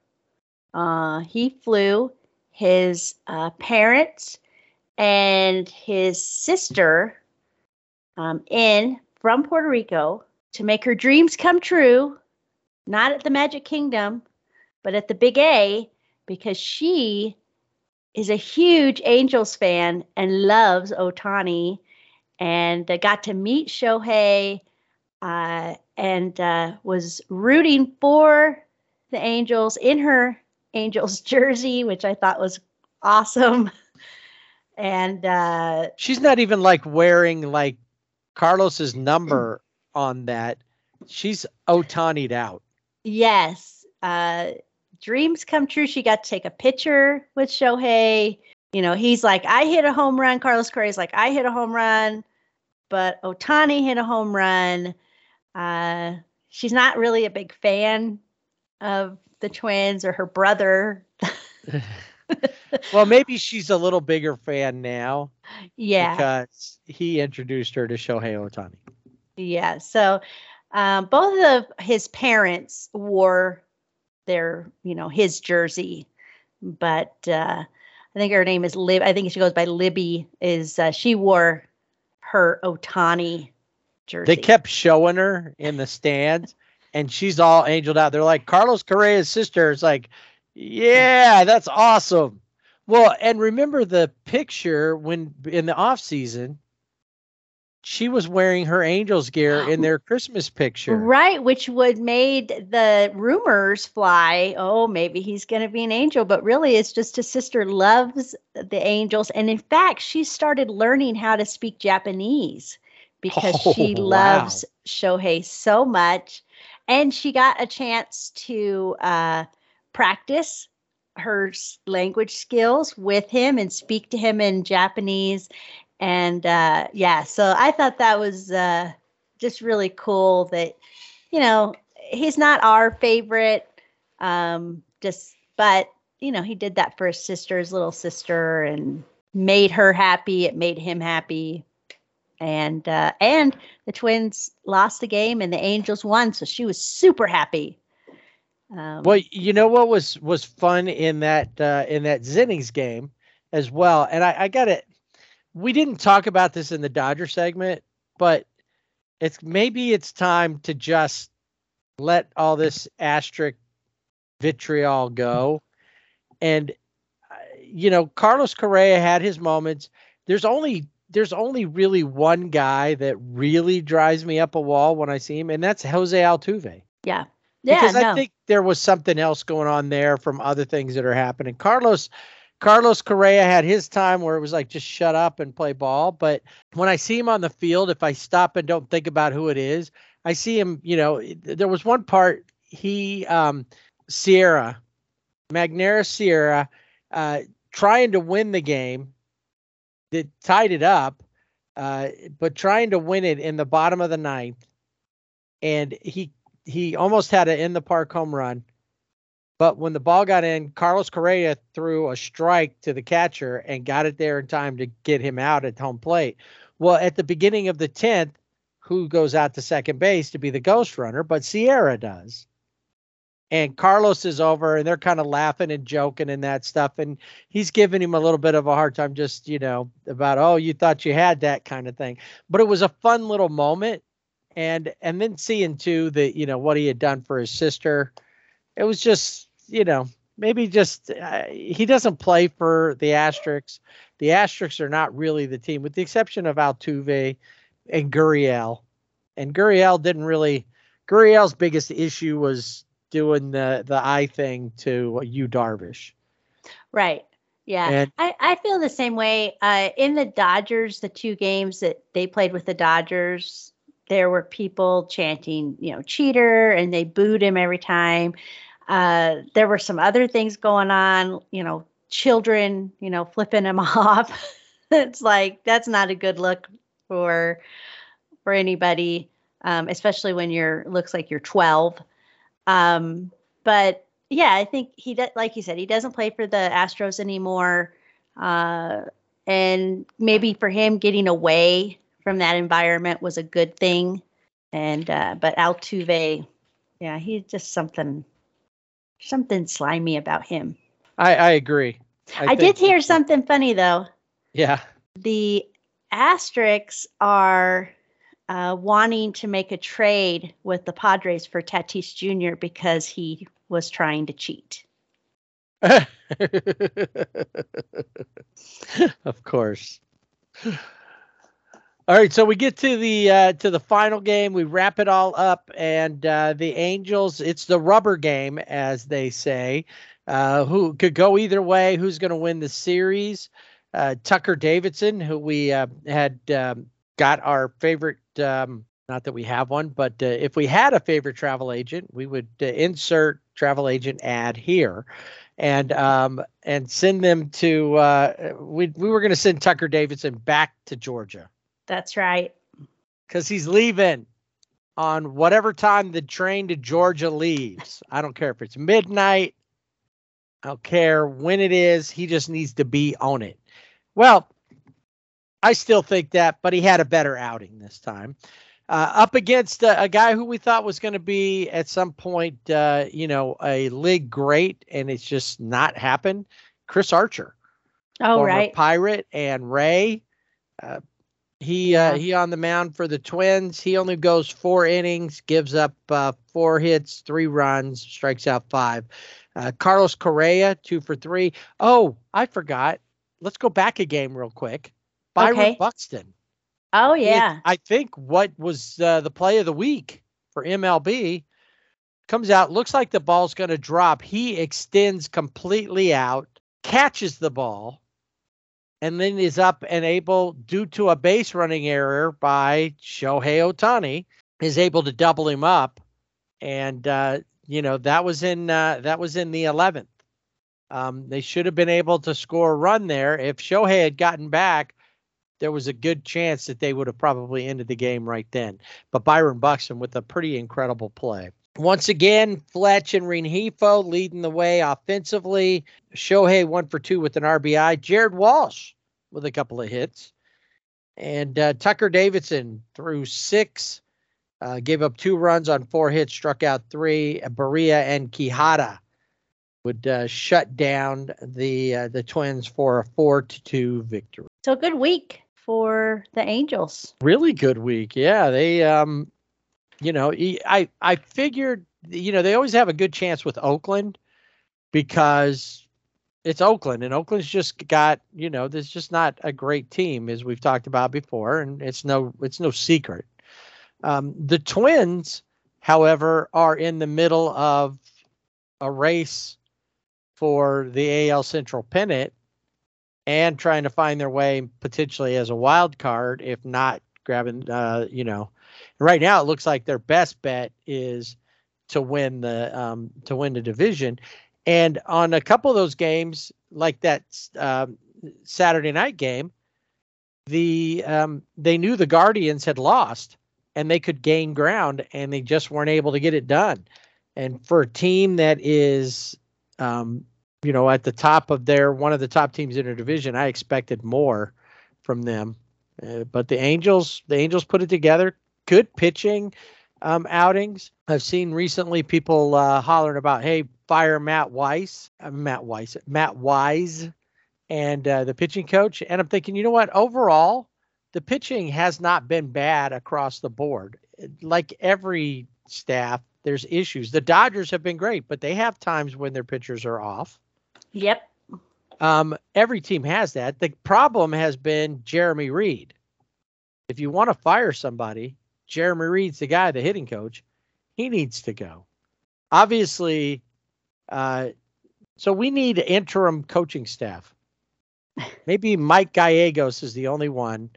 He flew his parents and his sister in from Puerto Rico to make her dreams come true, not at the Magic Kingdom, but at the Big A, because she is a huge Angels fan and loves Ohtani. And I got to meet Shohei and was rooting for the Angels in her Angels jersey, which I thought was awesome. And she's not even like wearing like Carlos's number on that. She's Ohtani'd out. Yes. Dreams come true. She got to take a picture with Shohei. You know, he's like, I hit a home run. Carlos Correa's like, I hit a home run. But Ohtani hit a home run. She's not really a big fan of the Twins or her brother. Well, maybe she's a little bigger fan now. Yeah. Because he introduced her to Shohei Ohtani. Yeah. So both of his parents wore their, you know, his jersey. But I think her name is Lib. I think she goes by Libby. She wore her Ohtani jersey. They kept showing her in the stands, and she's all angeled out. They're like, Carlos Correa's sister is like, yeah, that's awesome. Well, and remember the picture when in the off season, she was wearing her Angels gear in their Christmas picture. Right, which would made the rumors fly. Oh, maybe he's going to be an Angel. But really, it's just his sister loves the Angels. And in fact, she started learning how to speak Japanese because she loves Shohei so much. And she got a chance to practice her language skills with him and speak to him in Japanese. And, so I thought that was just really cool that, you know, he's not our favorite, but, you know, he did that for his sister, his little sister, and made her happy. It made him happy. And the Twins lost the game and the Angels won. So she was super happy. Well, you know what was fun in that Zinnings game as well. And I got it. We didn't talk about this in the Dodger segment, but it's maybe it's time to just let all this asterisk vitriol go. And, you know, Carlos Correa had his moments. There's only really one guy that really drives me up a wall when I see him, and that's Jose Altuve. Yeah. Because I think there was something else going on there from other things that are happening. Carlos Correa had his time where it was like, just shut up and play ball. But when I see him on the field, if I stop and don't think about who it is, I see him, you know, there was one part he, Magnera Sierra, trying to win the game that tied it up, but trying to win it in the bottom of the ninth. And he almost had an in the park home run, but when the ball got in, Carlos Correa threw a strike to the catcher and got it there in time to get him out at home plate. Well, at the beginning of the 10th, who goes out to second base to be the ghost runner? But Sierra does. And Carlos is over and they're kind of laughing and joking and that stuff. And he's giving him a little bit of a hard time, just, you know, about, oh, you thought you had that kind of thing. But it was a fun little moment. And then seeing too that, you know, what he had done for his sister, it was just, you know, maybe just he doesn't play for the Asterix. The Asterix are not really the team, with the exception of Altuve and Gurriel. And Gurriel didn't really. Gurriel's biggest issue was doing the eye thing to Yu Darvish. Right. Yeah. And I feel the same way. In the Dodgers, the two games that they played with the Dodgers, there were people chanting, you know, cheater, and they booed him every time. There were some other things going on, you know, children, you know, flipping him off. It's like, that's not a good look for anybody, especially when you're looks like you're 12. But yeah, I think like you said, he doesn't play for the Astros anymore. And maybe for him getting away from that environment was a good thing. And, but Altuve, yeah, he's just something slimy about him. I agree. I did hear something funny though. Yeah. The Asterix are, wanting to make a trade with the Padres for Tatis Jr. because he was trying to cheat. Of course. All right, so we get to the final game. We wrap it all up, and the Angels, it's the rubber game, as they say. Who could go either way? Who's going to win the series? Tucker Davidson, who we had got our favorite, not that we have one, but if we had a favorite travel agent, we would insert travel agent ad here. And send them to, we were going to send Tucker Davidson back to Georgia. That's right. Because he's leaving on whatever time the train to Georgia leaves. I don't care if it's midnight. I don't care when it is. He just needs to be on it. Well, I still think that, but he had a better outing this time. Up against a guy who we thought was going to be at some point, you know, a league great, and it's just not happened. Chris Archer. Oh, right. Pirate and Ray. He on the mound for the Twins. He only goes 4 innings, gives up 4 hits, 3 runs, strikes out 5. Carlos Correa, 2 for 3. Oh, I forgot. Let's go back a game real quick. Byron Buxton. Oh, yeah. I think what was the play of the week for MLB comes out. Looks like the ball's going to drop. He extends completely out, catches the ball, and then is up and able, due to a base running error by Shohei Ohtani, is able to double him up. And, you know, that was in the 11th. They should have been able to score a run there. If Shohei had gotten back, there was a good chance that they would have probably ended the game right then. But Byron Buxton with a pretty incredible play. Once again, Fletch and Renjifo leading the way offensively. Shohei 1 for 2 with an RBI. Jared Walsh with a couple of hits. And Tucker Davidson threw six, gave up 2 runs on 4 hits, struck out 3. Berea and Quijada would shut down the Twins for a 4-2 victory. So a good week for the Angels. Really good week. Yeah, they, you know, I figured, you know, they always have a good chance with Oakland because it's Oakland, and Oakland's just got, you know, there's just not a great team, as we've talked about before, and it's no secret. The Twins, however, are in the middle of a race for the AL Central pennant and trying to find their way potentially as a wild card, if not grabbing, you know, right now it looks like their best bet is to win the division. And on a couple of those games, like that Saturday night game, they knew the Guardians had lost and they could gain ground, and they just weren't able to get it done. And for a team that is, you know, at the top of their, one of the top teams in their division, I expected more from them. But the Angels put it together. Good pitching outings. I've seen recently people hollering about, hey, fire Matt Wise and the pitching coach. And I'm thinking, you know what? Overall, the pitching has not been bad across the board. Like every staff, there's issues. The Dodgers have been great, but they have times when their pitchers are off. Yep. Every team has that. The problem has been Jeremy Reed. If you want to fire somebody, Jeremy Reed's the guy, the hitting coach. He needs to go. Obviously, so we need interim coaching staff. Maybe Mike Gallegos is the only one,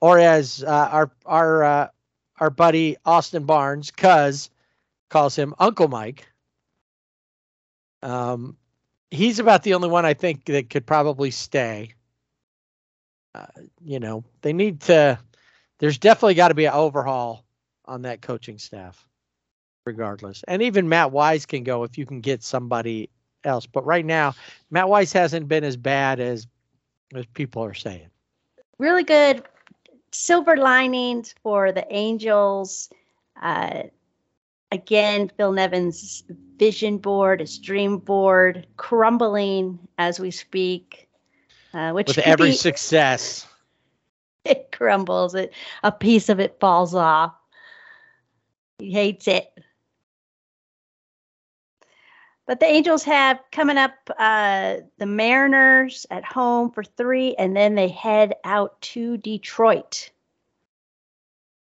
or as our buddy Austin Barnes, Cuz, calls him, Uncle Mike. He's about the only one I think that could probably stay. You know, they need to. There's definitely got to be an overhaul on that coaching staff, regardless. And even Matt Wise can go if you can get somebody else. But right now, Matt Wise hasn't been as bad as people are saying. Really good silver linings for the Angels. Again, Bill Nevin's vision board, his dream board, crumbling as we speak. Which with every success, it crumbles. A piece of it falls off. He hates it. But the Angels have coming up the Mariners at home for 3, and then they head out to Detroit.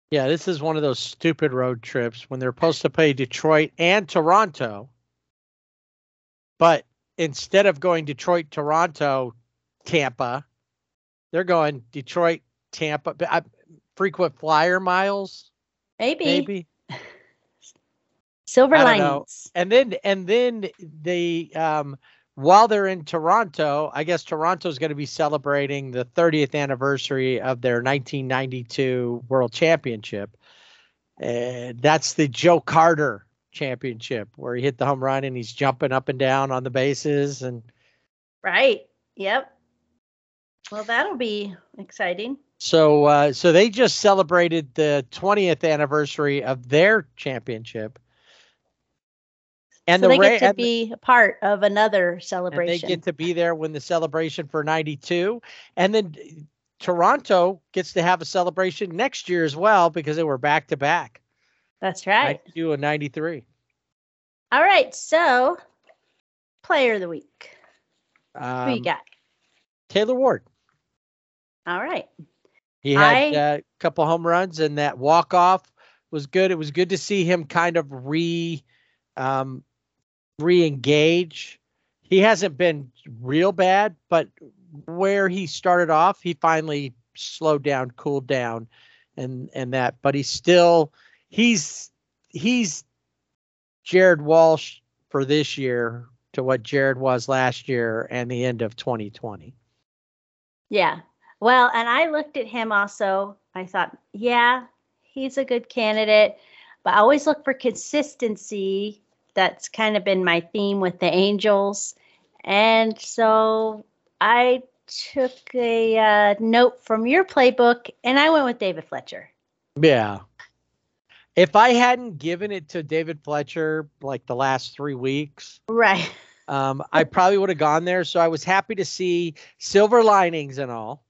Yeah, this is one of those stupid road trips when they're supposed to play Detroit and Toronto. But instead of going Detroit, Toronto, Tampa, they're going Detroit, Tampa. Frequent flyer miles. Maybe. Silver linings. And then they while they're in Toronto, I guess Toronto's going to be celebrating the 30th anniversary of their 1992 World Championship. That's the Joe Carter Championship, where he hit the home run and he's jumping up and down on the bases. And right. Yep. Well, that'll be exciting. So they just celebrated the 20th anniversary of their championship. And so they get to be a part of another celebration. And they get to be there when the celebration for 92. And then Toronto gets to have a celebration next year as well, because they were back to back. That's right. 92 and 93. All right. So, player of the week. Who you got? Taylor Ward. All right. He had a couple home runs, and that walk-off was good. It was good to see him kind of re-engage. He hasn't been real bad, but where he started off, he finally slowed down, cooled down, and that. But he's Jared Walsh for this year to what Jared was last year and the end of 2020. Yeah. Well, and I looked at him also. I thought, yeah, he's a good candidate, but I always look for consistency. That's kind of been my theme with the Angels. And so I took a note from your playbook, and I went with David Fletcher. Yeah. If I hadn't given it to David Fletcher like the last 3 weeks, right, I probably would have gone there. So I was happy to see silver linings and all.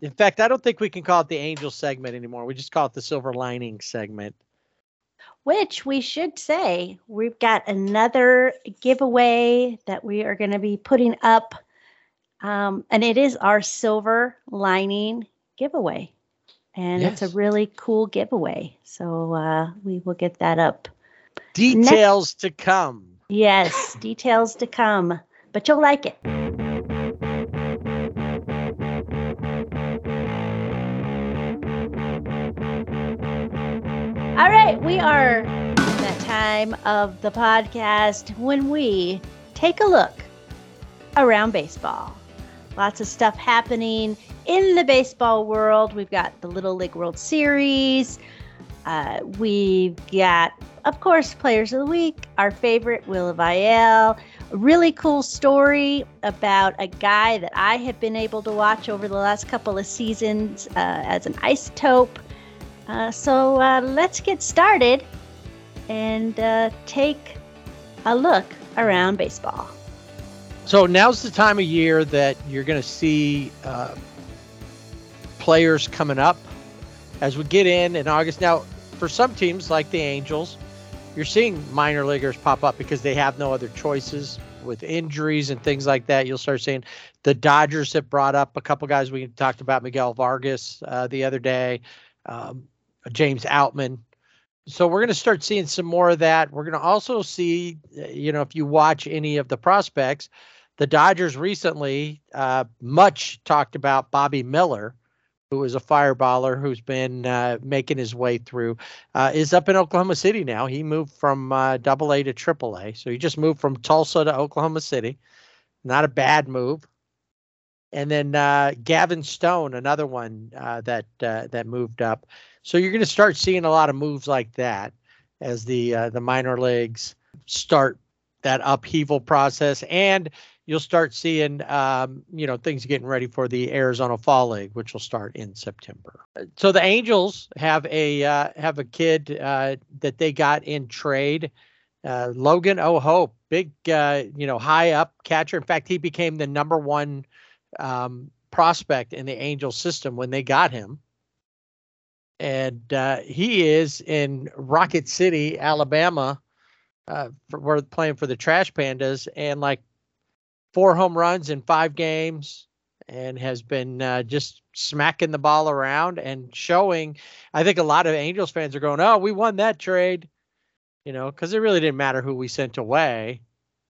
In fact, I don't think we can call it the Angel segment anymore. We just call it the Silver Lining segment. Which we should say, we've got another giveaway that we are going to be putting up. And it is our Silver Lining giveaway. And yes, it's a really cool giveaway. So we will get that up. Details to come. Yes, details to come. But you'll like it. All right, we are at that time of the podcast when we take a look around baseball. Lots of stuff happening in the baseball world. We've got the Little League World Series. We've got, of course, Players of the Week, our favorite, Will Vielle. A really cool story about a guy that I have been able to watch over the last couple of seasons as an isotope. So let's get started and take a look around baseball. So now's the time of year that you're going to see players coming up as we get in August. Now, for some teams like the Angels, you're seeing minor leaguers pop up because they have no other choices with injuries and things like that. You'll start seeing the Dodgers have brought up a couple guys. We talked about Miguel Vargas the other day. James Outman. So we're going to start seeing some more of that. We're going to also see, if you watch any of the prospects, the Dodgers recently much talked about Bobby Miller, who is a fireballer who's been making his way through, is up in Oklahoma City now. He moved from AA to AAA. So he just moved from Tulsa to Oklahoma City. Not a bad move. And then Gavin Stone, another one that moved up. So you're going to start seeing a lot of moves like that as the minor leagues start that upheaval process. And you'll start seeing, things getting ready for the Arizona Fall League, which will start in September. So the Angels have a kid that they got in trade, Logan O'Hope, big, high up catcher. In fact, he became the number one prospect in the Angel system when they got him. And he is in Rocket City, Alabama, we're playing for the Trash Pandas, and like 4 home runs in 5 games, and has been just smacking the ball around and showing. I think a lot of Angels fans are going, oh, we won that trade, because it really didn't matter who we sent away.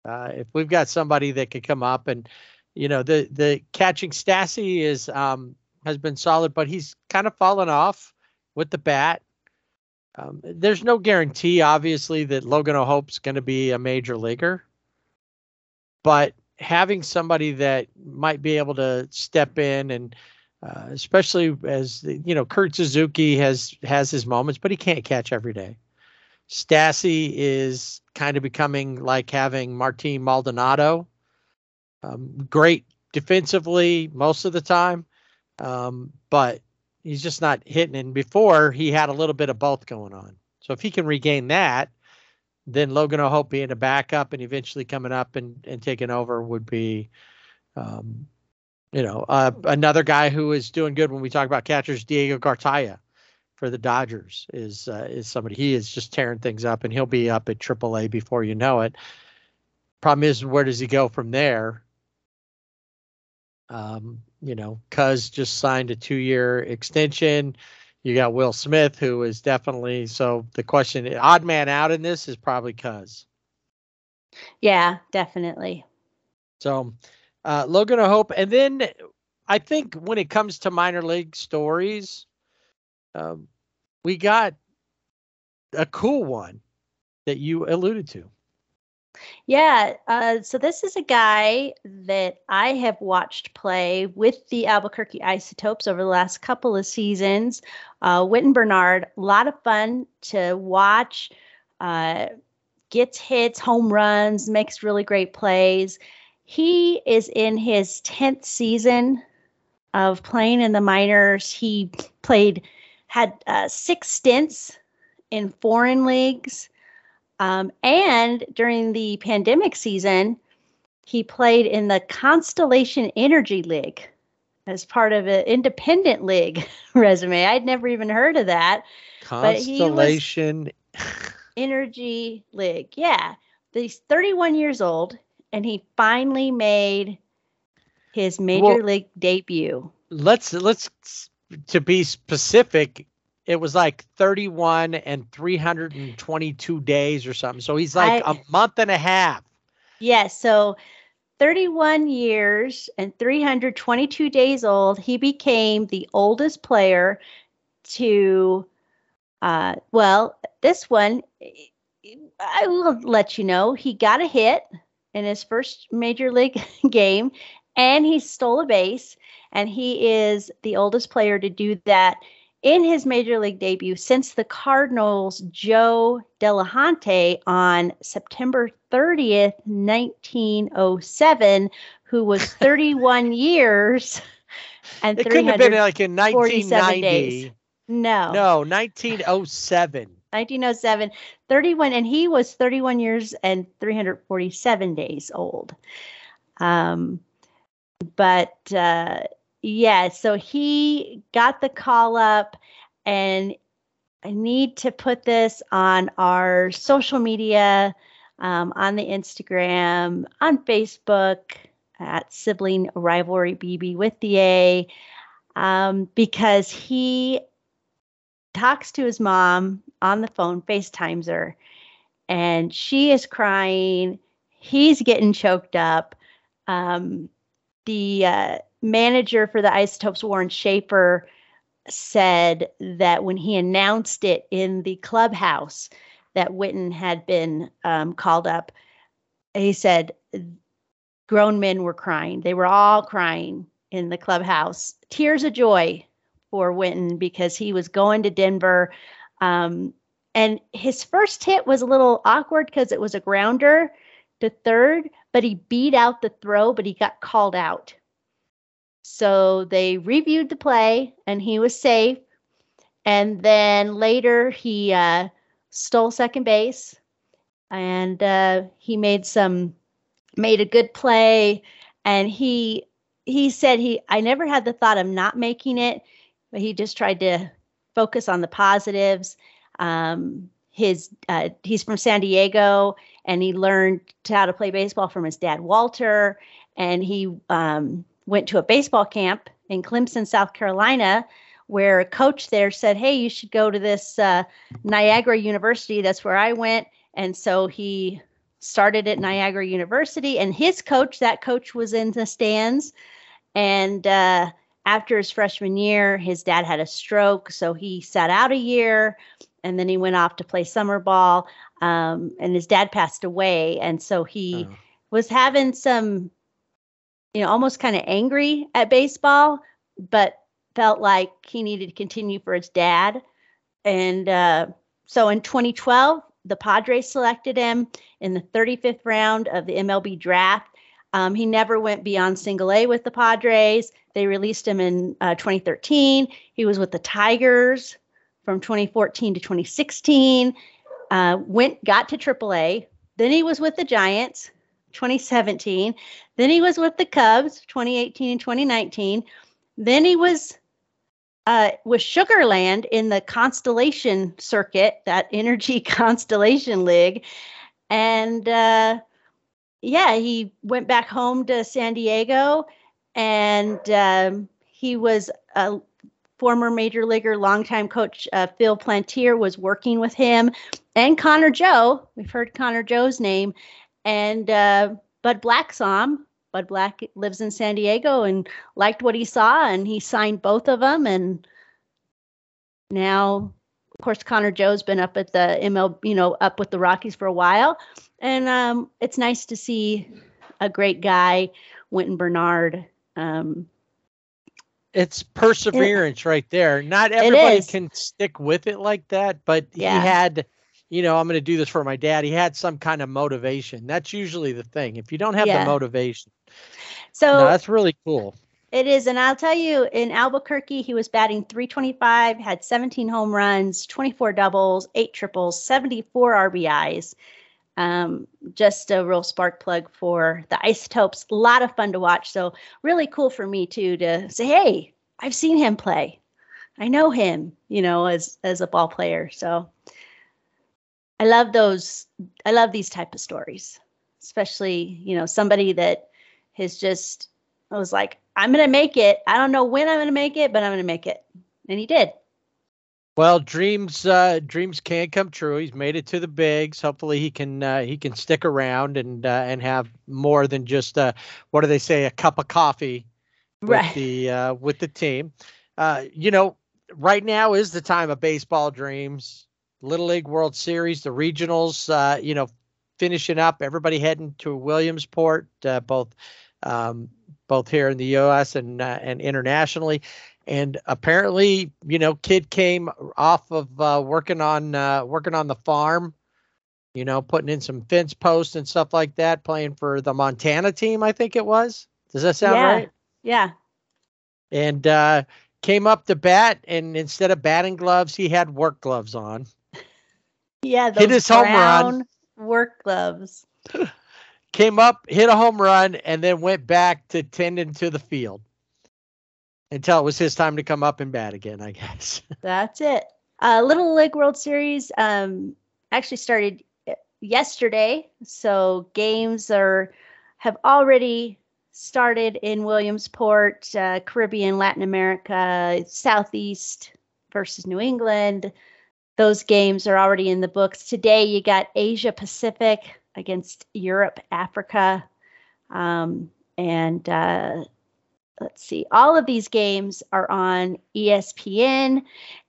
If we've got somebody that could come up and, the catching Stassi is has been solid, but he's kind of fallen off with the bat. There's no guarantee, obviously, that Logan O'Hope's going to be a major leaguer. But having somebody that might be able to step in, and especially as, Kurt Suzuki has his moments, but he can't catch every day. Stassi is kind of becoming like having Martin Maldonado. Great defensively most of the time, but he's just not hitting. And before, he had a little bit of both going on. So if he can regain that, then Logan O'Hope being a backup and eventually coming up and taking over would be, another guy who is doing good when we talk about catchers. Diego Gartaya for the Dodgers is somebody. He is just tearing things up, and he'll be up at AAA before you know it. Problem is, where does he go from there? Cuz just signed a 2-year extension. You got Will Smith, who is definitely, so the question, odd man out in this is probably Cuz. Yeah, definitely. So, Logan O'Hope. And then I think when it comes to minor league stories, we got a cool one that you alluded to. Yeah, so this is a guy that I have watched play with the Albuquerque Isotopes over the last couple of seasons. Wynton Bernard, a lot of fun to watch, gets hits, home runs, makes really great plays. He is in his 10th season of playing in the minors. He had 6 stints in foreign leagues. And during the pandemic season, he played in the Constellation Energy League as part of an independent league resume. I'd never even heard of that. Constellation Energy League. Yeah. He's 31 years old, and he finally made his major league debut. Let's to be specific, it was like 31 and 322 days or something. So he's like a month and a half. Yes. Yeah, so 31 years and 322 days old, he became the oldest player to, this one, I will let you know, he got a hit in his first major league game, and he stole a base, and he is the oldest player to do that in his major league debut since the Cardinals' Joe Delahanty on September 30th, 1907, who was 31 years and 347 days. It couldn't have been like in 1990. Days. No, 1907, 31, and he was 31 years and 347 days old. So he got the call up, and I need to put this on our social media, on the Instagram, on Facebook, at Sibling Rivalry BB with the A, because he talks to his mom on the phone, FaceTimes her, and she is crying. He's getting choked up. The manager for the Isotopes, Warren Schaefer, said that when he announced it in the clubhouse that Witten had been called up, he said grown men were crying. They were all crying in the clubhouse. Tears of joy for Witten because he was going to Denver. And his first hit was a little awkward because it was a grounder to third, but he beat out the throw, but he got called out. So they reviewed the play, and he was safe. And then later he stole second base, and he made a good play. And he said I never had the thought of not making it, but he just tried to focus on the positives. He's from San Diego, and he learned how to play baseball from his dad, Walter. And he went to a baseball camp in Clemson, South Carolina, where a coach there said, hey, you should go to this Niagara University. That's where I went. And so he started at Niagara University, and his coach, that coach was in the stands. And after his freshman year, his dad had a stroke, so he sat out a year, and then he went off to play summer ball, and his dad passed away. And so he was having some, almost kind of angry at baseball, but felt like he needed to continue for his dad. And so in 2012, the Padres selected him in the 35th round of the MLB draft. He never went beyond single A with the Padres. They released him in 2013. He was with the Tigers from 2014 to 2016, got to AAA. Then he was with the Giants, 2017. Then he was with the Cubs, 2018 and 2019. Then he was with Sugar Land in the Constellation Circuit, that Energy Constellation League, and he went back home to San Diego, and he was a former major leaguer, longtime coach Phil Plantier was working with him, and Connor Joe. We've heard Connor Joe's name, and Bud Black saw him. Bud Black lives in San Diego and liked what he saw, and he signed both of them. And now, of course, Connor Joe's been up at the MLB, up with the Rockies for a while. And it's nice to see a great guy, Wynton Bernard. It's perseverance right there. Not everybody can stick with it like that, but he had you know, I'm going to do this for my dad. He had some kind of motivation. That's usually the thing. If you don't have the motivation. So that's really cool. It is. And I'll tell you, in Albuquerque, he was batting .325, had 17 home runs, 24 doubles, 8 triples, 74 RBIs. Just a real spark plug for the Isotopes. A lot of fun to watch. So really cool for me, too, to say, hey, I've seen him play. I know him, you know, as a ball player. So I love those. I love these type of stories, especially, you know, somebody that has just, I was like, I'm going to make it. I don't know when I'm going to make it, but I'm going to make it. And he did. Well, dreams can come true. He's made it to the bigs. Hopefully, he can stick around and have more than just what do they say, a cup of coffee with the team. You know, right now is the time of baseball dreams. Little League World Series, the regionals. You know, finishing up. Everybody heading to Williamsport, both here in the U.S. and internationally. And apparently, you know, kid came off of working on the farm, you know, putting in some fence posts and stuff like that, playing for the Montana team, I think it was. Does that sound right? Yeah. And came up to bat, and instead of batting gloves, he had work gloves on. Yeah, those hit his brown home run. Work gloves. Came up, hit a home run, and then went back to tending to the field. Until it was his time to come up and bat again, I guess. That's it. Little League World Series actually started yesterday. So games have already started in Williamsport, Caribbean, Latin America, Southeast versus New England. Those games are already in the books. Today you got Asia Pacific against Europe, Africa, let's see. All of these games are on ESPN.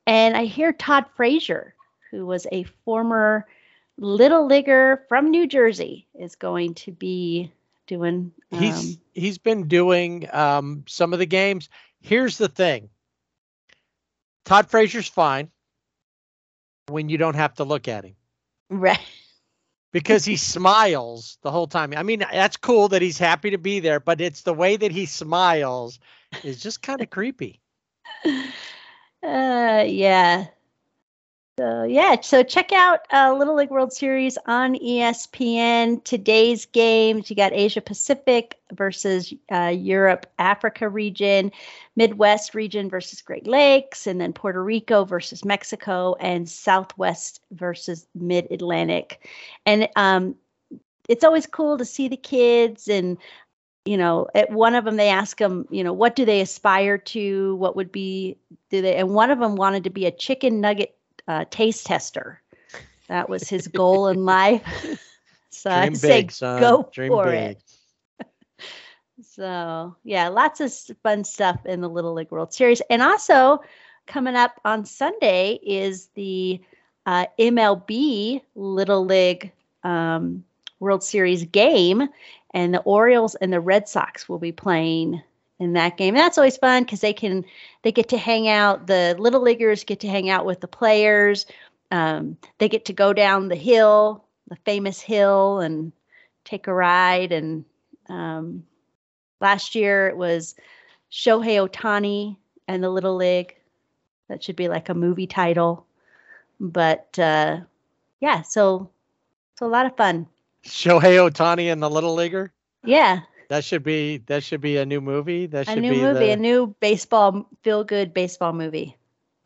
And I hear Todd Frazier, who was a former little leaguer from New Jersey, is going to be doing. He's been doing some of the games. Here's the thing. Todd Frazier's fine when you don't have to look at him. Right. Because he smiles the whole time. I mean, that's cool that he's happy to be there, but it's the way that he smiles is just kind of creepy. Yeah. So check out Little League World Series on ESPN. Today's games, you got Asia Pacific versus Europe, Africa region, Midwest region versus Great Lakes, and then Puerto Rico versus Mexico, and Southwest versus Mid-Atlantic. And it's always cool to see the kids. And, you know, at one of them, they ask them, you know, what do they aspire to? What would be, and one of them wanted to be a chicken nugget taste tester. That was his goal in life. So I say, go for it. So yeah, lots of fun stuff in the Little League World Series. And also coming up on Sunday is the MLB Little League World Series game, and the Orioles and the Red Sox will be playing in that game. That's always fun because they get to hang out. The little leaguers get to hang out with the players. They get to go down the hill, the famous hill, and take a ride. And last year it was Shohei Ohtani and the Little League. That should be like a movie title. But yeah, so it's a lot of fun. Shohei Ohtani and the Little Leaguer? Yeah. That should be a new movie. That should be a new baseball, feel good baseball movie.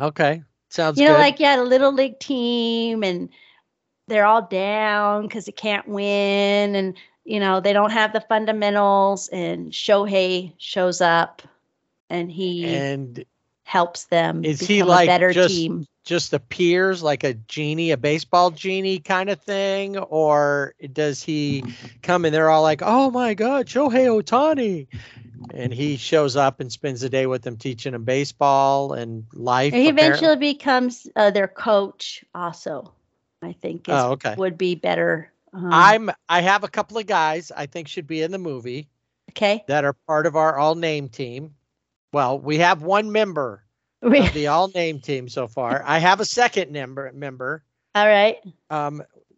Okay. Sounds good. You know, good. Like, yeah, the little league team, and they're all down because they can't win. And, you know, they don't have the fundamentals, and Shohei shows up and he helps them. Is he like a better team? Just appears like a genie, a baseball genie kind of thing? Or does he come and they're all like, oh my God, Shohei Ohtani. And he shows up and spends the day with them, teaching them baseball and life. And he eventually becomes their coach also, I think would be better. I have a couple of guys I think should be in the movie. Okay. That are part of our all name team. Well, we have one member of the all-name team so far. I have a second member All right.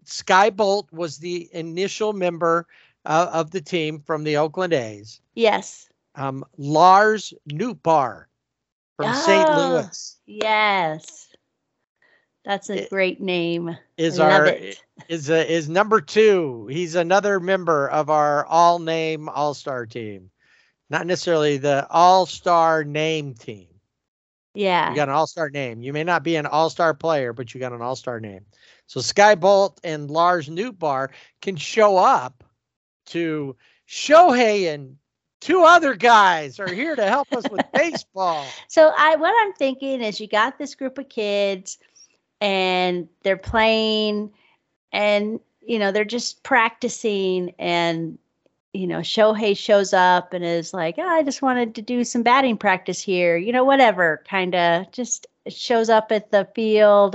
Sky Bolt was the initial member of the team from the Oakland A's. Yes. Lars Nootbaar from St. Louis. Yes. That's a great name. Is number two. He's another member of our all-name all-star team. Not necessarily the all-star name team. Yeah. You got an all-star name. You may not be an all-star player, but you got an all-star name. So Sky Bolt and Lars Nootbaar can show up to Shohei, and two other guys are here to help us with baseball. So what I'm thinking is you got this group of kids and they're playing and, you know, they're just practicing, and, you know, Shohei shows up and is like, oh, I just wanted to do some batting practice here, you know, whatever, kind of just shows up at the field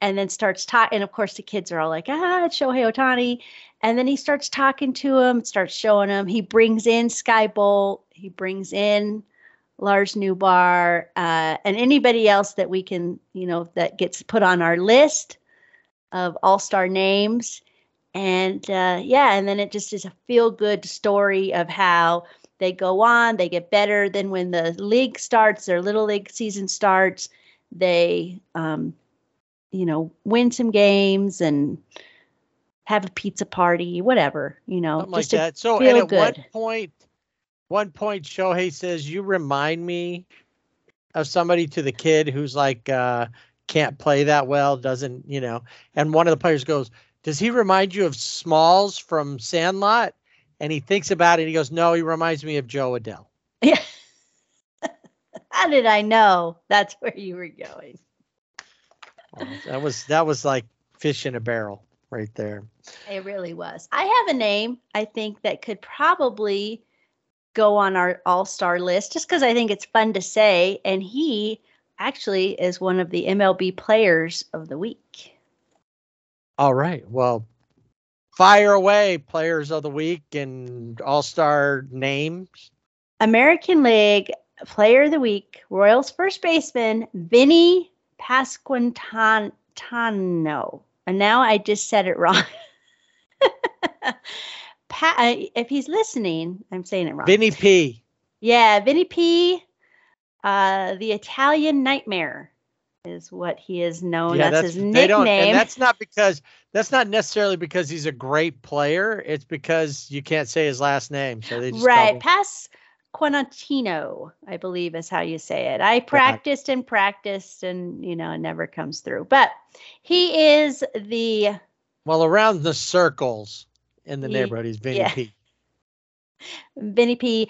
and then starts talking. And of course the kids are all like, it's Shohei Ohtani. And then he starts talking to him, starts showing him. He brings in Sky Bolt. He brings in Lars Nootbaar, and anybody else that we can, you know, that gets put on our list of all-star names. And and then it just is a feel-good story of how they go on, they get better. Then when the league starts, their little league season starts, they, win some games and have a pizza party, whatever, you know. Something just like that. So at one point, Shohei says, you remind me of somebody, to the kid who's like, can't play that well, doesn't, you know. And one of the players goes, does he remind you of Smalls from Sandlot? And he thinks about it and he goes, no, he reminds me of Joe Adell. Yeah. How did I know that's where you were going? Well, that was like fish in a barrel right there. It really was. I have a name I think that could probably go on our all-star list just because I think it's fun to say. And he actually is one of the MLB players of the week. All right. Well, fire away, players of the week and all-star names. American League player of the week, Royals first baseman, Vinny Pasquantano. And now I just said it wrong. If he's listening, I'm saying it wrong. Vinny P. Yeah, Vinny P. The Italian Nightmare is what he is known. Yeah, that's his nickname. And that's not necessarily because he's a great player. It's because you can't say his last name. So they just right. Pasquantino, I believe, is how you say it. I practiced and practiced, and you know, it never comes through. But he is around the circles in the neighborhood. He's Vinny P. Vinny P.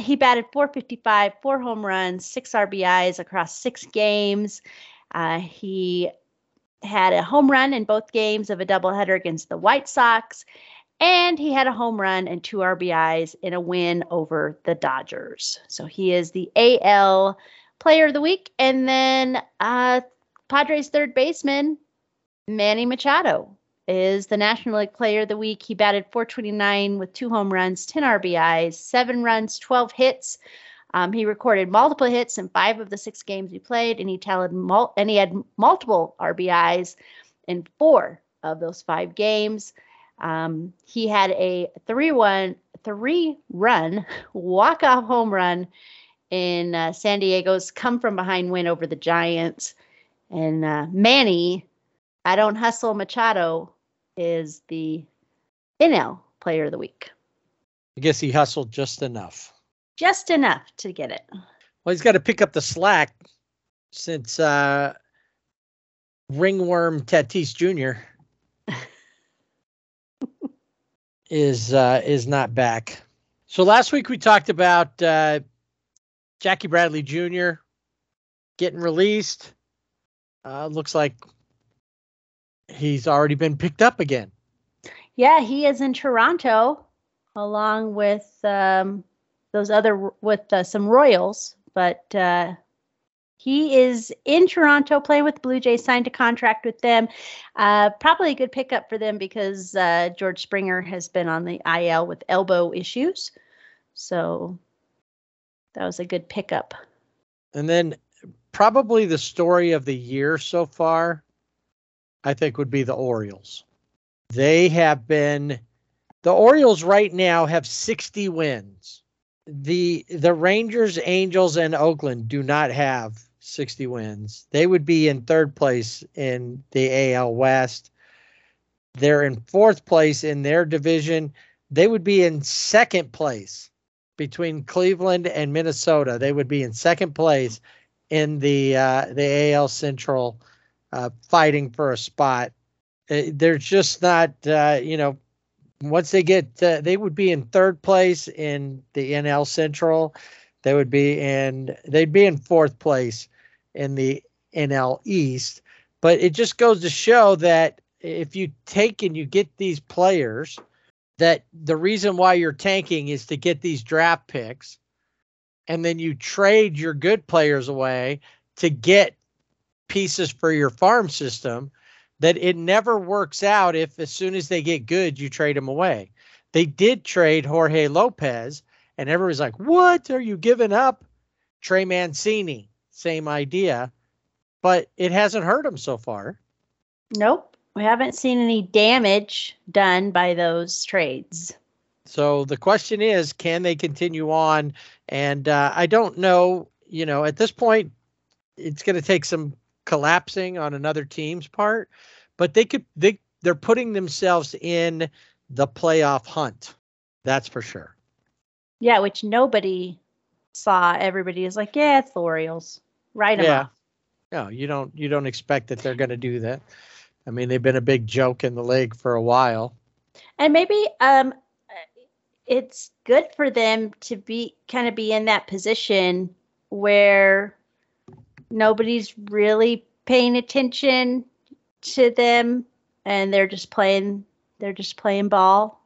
He batted .455, 4 home runs, 6 RBIs across 6 games. He had a home run in both games of a doubleheader against the White Sox. And he had a home run and 2 RBIs in a win over the Dodgers. So he is the AL player of the week. And then Padres third baseman, Manny Machado, is the National League player of the week. He batted .429 with 2 home runs, 10 RBIs, 7 runs, 12 hits. He recorded multiple hits in 5 of the 6 games he played, and he had multiple RBIs in 4 of those 5 games. He had a 3-run walk-off home run in San Diego's come-from-behind win over the Giants. And Manny, I Don't Hustle Machado, is the NL player of the week. I guess he hustled just enough. Just enough to get it. Well, he's got to pick up the slack since Ringworm Tatis Jr. is not back. So last week we talked about Jackie Bradley Jr. getting released. Looks like he's already been picked up again. Yeah, he is in Toronto along with some Royals, but he is in Toronto playing with the Blue Jays, signed a contract with them. Probably a good pickup for them because George Springer has been on the IL with elbow issues. So that was a good pickup. And then probably the story of the year so far, I think would be the Orioles. The Orioles right now have 60 wins. The Rangers, Angels, and Oakland do not have 60 wins. They would be in third place in the AL West. They're in fourth place in their division. They would be in second place between Cleveland and Minnesota. They would be in second place in the AL Central, fighting for a spot. They're just not, once they get, they would be in third place in the NL Central. They'd be in fourth place in the NL East. But it just goes to show that if you take and you get these players, that the reason why you're tanking is to get these draft picks, and then you trade your good players away to get pieces for your farm system, that it never works out if as soon as they get good, you trade them away. They did trade Jorge Lopez, and everybody's like, what are you giving up? Trey Mancini, same idea, but it hasn't hurt him so far. Nope. We haven't seen any damage done by those trades. So the question is, can they continue on? And I don't know, at this point, it's going to take some collapsing on another team's part, but they're putting themselves in the playoff hunt. That's for sure. Yeah, which nobody saw. Everybody is like, yeah, it's the Orioles. Write them off. No, you don't expect that they're going to do that. I mean, they've been a big joke in the league for a while. And maybe it's good for them to be in that position where nobody's really paying attention to them, and they're just playing ball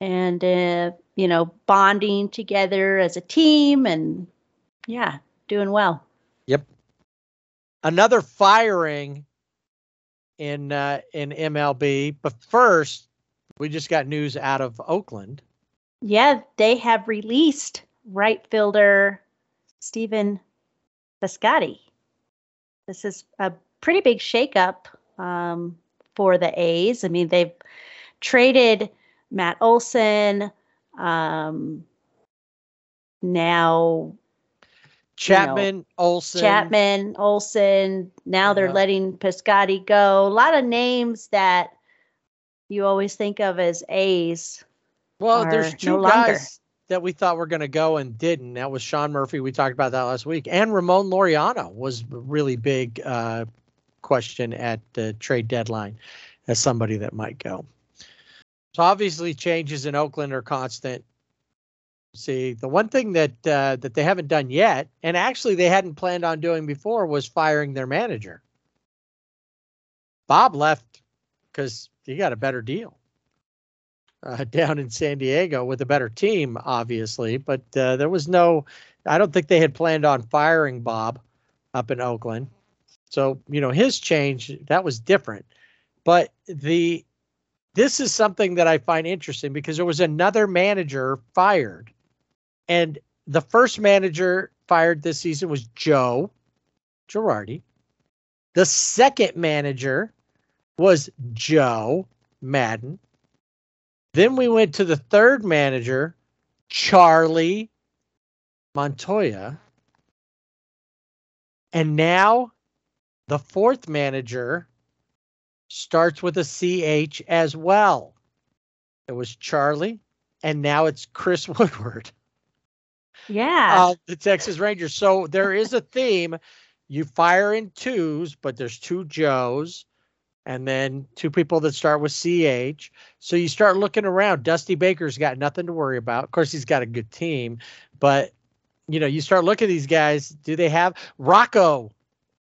and, bonding together as a team and doing well. Yep. Another firing in MLB, but first we just got news out of Oakland. Yeah. They have released right fielder Stephen Piscotty. This is a pretty big shakeup for the A's. I mean, they've traded Matt Olson. Now Chapman, Olson. Now they're letting Piscotty go. A lot of names that you always think of as A's. Well, there's two guys that we thought were going to go and didn't. That was Sean Murphy. We talked about that last week. And Ramon Laureano was a really big question at the trade deadline as somebody that might go. So obviously changes in Oakland are constant. See, the one thing that they haven't done yet, and actually they hadn't planned on doing before, was firing their manager. Bob left because he got a better deal down in San Diego with a better team, obviously. But I don't think they had planned on firing Bob up in Oakland. So, his change, that was different. But this is something that I find interesting because there was another manager fired. And the first manager fired this season was Joe Girardi. The second manager was Joe Madden. Then we went to the third manager, Charlie Montoyo. And now the fourth manager starts with a CH as well. It was Charlie, and now it's Chris Woodward. Yeah. The Texas Rangers. So there is a theme. You fire in twos, but there's two Joes, and then two people that start with CH. So you start looking around. Dusty Baker's got nothing to worry about. Of course, he's got a good team, but, you start looking at these guys. Do they have Rocco?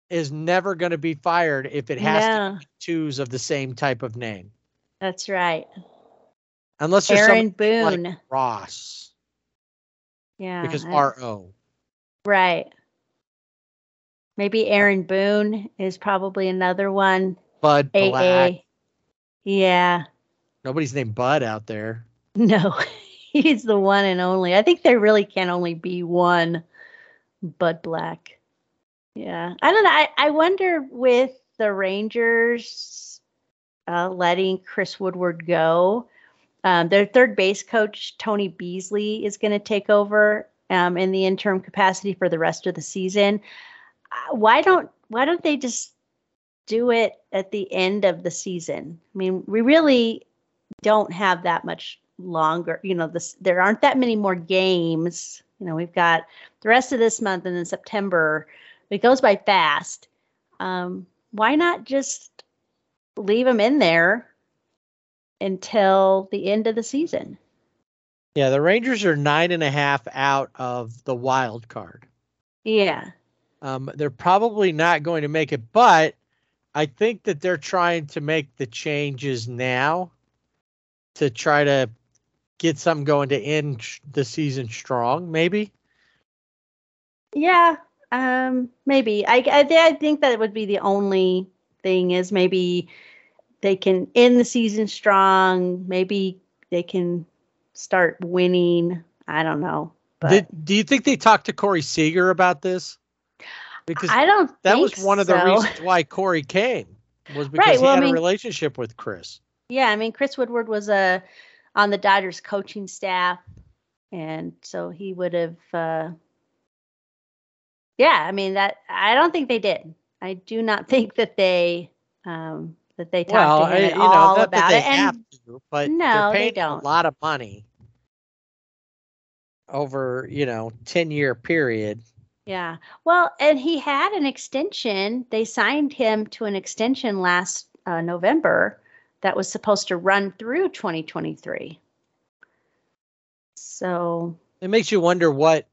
Is never going to be fired if it has to be twos of the same type of name. That's right. Unless you're Aaron Boone, like Ross. Yeah. Because R-O. Right. Maybe Aaron Boone is probably another one. Bud Black. Yeah. Nobody's named Bud out there. No, he's the one and only. I think there really can only be one Bud Black. Yeah. I don't know. I wonder with the Rangers letting Chris Woodward go. Their third base coach, Tony Beasley, is going to take over in the interim capacity for the rest of the season. Why don't they just do it at the end of the season? I mean, we really don't have that much longer. You know, there aren't that many more games. You know, we've got the rest of this month and then September. It goes by fast. Why not just leave them in there until the end of the season? Yeah, the Rangers are 9.5 out of the wild card. Yeah. They're probably not going to make it, but I think that they're trying to make the changes now to try to get something going to end the season strong, maybe. Yeah, maybe. I think that it would be the only thing is maybe they can end the season strong. Maybe they can start winning. I don't know. But do you think they talked to Corey Seager about this? Because I don't think that was one of the reasons why Corey came, was because he had a relationship with Chris. Yeah, I mean, Chris Woodward was on the Dodgers coaching staff, and so he would have I don't think they did. I do not think that they talked to him at all about that it. Have and to, but no, they don't. A lot of money over, 10-year period. Yeah. Well, and he had an extension. They signed him to an extension last November that was supposed to run through 2023. So it makes you wonder what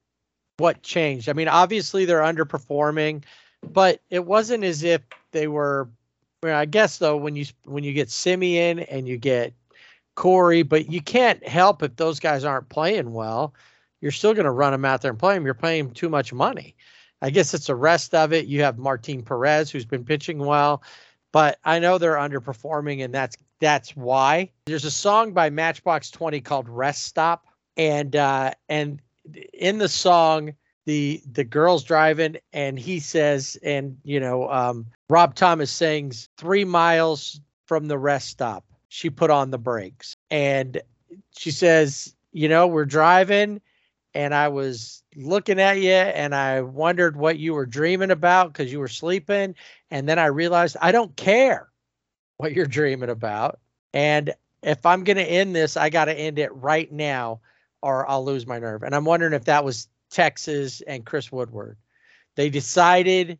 changed. I mean, obviously they're underperforming, but it wasn't as if they were, I guess though, when you get Simeon and you get Corey, but you can't help if those guys aren't playing well. You're still going to run them out there and play them. You're paying them too much money. I guess it's the rest of it. You have Martin Perez, who's been pitching well, but I know they're underperforming, and that's why. There's a song by Matchbox 20 called "Rest Stop," and in the song, the girl's driving, and he says, Rob Thomas sings, 3 miles from the rest stop, she put on the brakes," and she says, "We're driving. And I was looking at you and I wondered what you were dreaming about because you were sleeping. And then I realized I don't care what you're dreaming about. And if I'm going to end this, I got to end it right now or I'll lose my nerve." And I'm wondering if that was Texas and Chris Woodward. They decided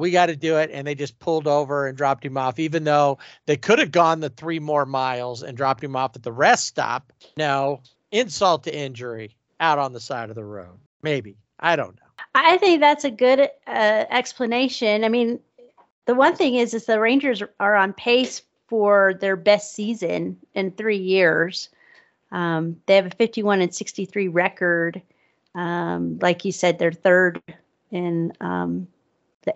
we got to do it. And they just pulled over and dropped him off, even though they could have gone the 3 more miles and dropped him off at the rest stop. No, insult to injury. Out on the side of the road. Maybe. I don't know. I think that's a good explanation. I mean, the one thing is the Rangers are on pace for their best season in 3 years. They have a 51-63 record. Like you said, they're third in the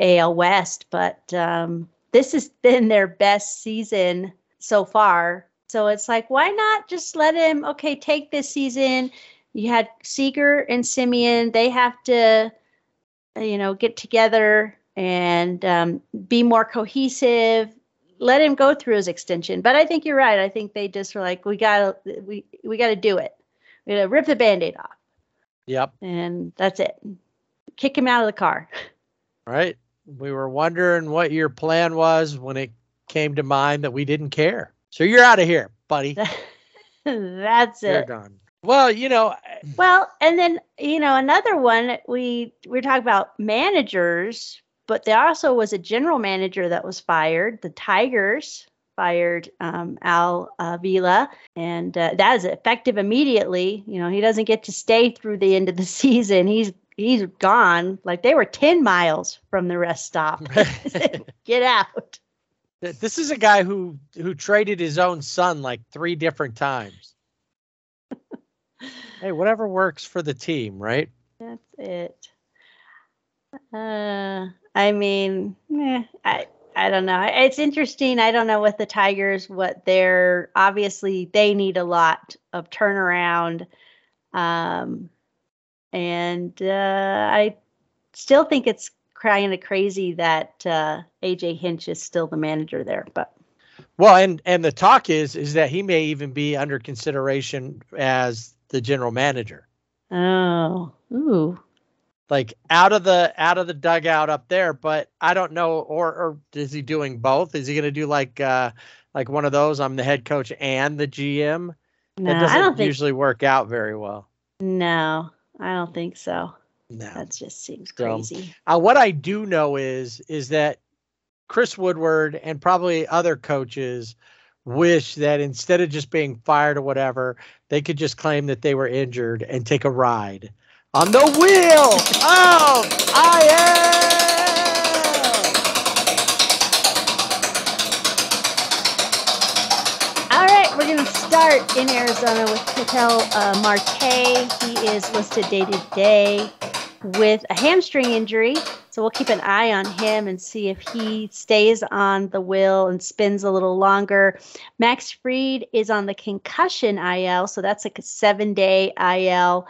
AL West, but this has been their best season so far. So it's like, why not just let him, take this season. You had Seager and Simeon. They have to, get together and be more cohesive. Let him go through his extension. But I think you're right. I think they just were like, we gotta do it. We gotta rip the Band-Aid off. Yep. And that's it. Kick him out of the car. All right. We were wondering what your plan was when it came to mind that we didn't care. So you're out of here, buddy. That's it. You're done. Well, Well, and then, another one, we're talking about managers, but there also was a general manager that was fired. The Tigers fired Al Avila, and that is effective immediately. He doesn't get to stay through the end of the season. He's gone. Like, they were 10 miles from the rest stop. Get out. This is a guy who traded his own son like 3 different times. Hey, whatever works for the team, right? That's it. I don't know. It's interesting. I don't know with the Tigers what they're, obviously they need a lot of turnaround. And I still think it's kind of crazy that A.J. Hinch is still the manager there. But well, and the talk is that he may even be under consideration as the general manager. Oh, ooh. Like out of the dugout up there, but I don't know. Or is he doing both? Is he going to do like one of those? I'm the head coach and the GM. No, that doesn't usually work out very well. No, I don't think so. No, that just seems crazy. What I do know is that Chris Woodward and probably other coaches wish that instead of just being fired or whatever, they could just claim that they were injured and take a ride on the wheel of IL. All right, we're going to start in Arizona with Ketel Marte. He is listed day to day with a hamstring injury, so we'll keep an eye on him and see if he stays on the wheel and spins a little longer. Max Fried is on the concussion IL, so that's like a 7-day IL.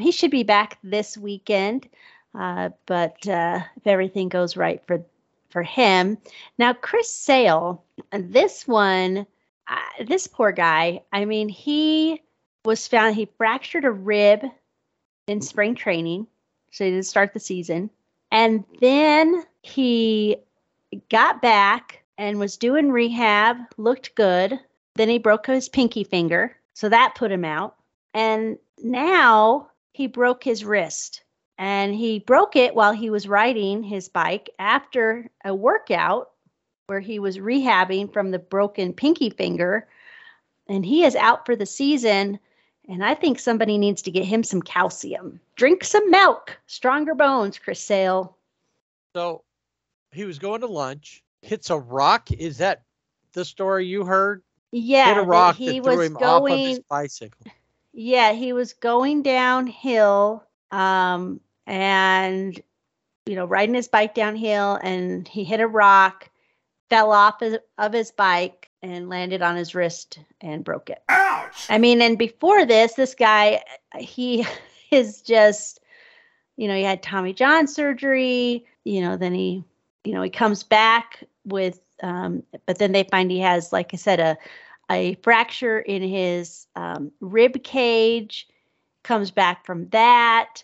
He should be back this weekend, but if everything goes right for him. Now, Chris Sale, this one. This poor guy, I mean, he was found, he fractured a rib in spring training, so he didn't start the season. And then he got back and was doing rehab, looked good. Then he broke his pinky finger, so that put him out. And now he broke his wrist. And he broke it while he was riding his bike after a workout where he was rehabbing from the broken pinky finger, and he is out for the season. And I think somebody needs to get him some calcium. Drink some milk, stronger bones, Chris Sale. So he was going to lunch, hits a rock. Is that the story you heard? Yeah. Hit a rock that threw him off of his bicycle. Yeah, he was going downhill and, you know, riding his bike downhill, and he hit a rock, fell off of his bike and landed on his wrist and broke it. Ouch! I mean, and before this guy, he is just, you know, he had Tommy John surgery, you know, then he, you know, he comes back with, but then they find he has, like I said, a fracture in his rib cage, comes back from that.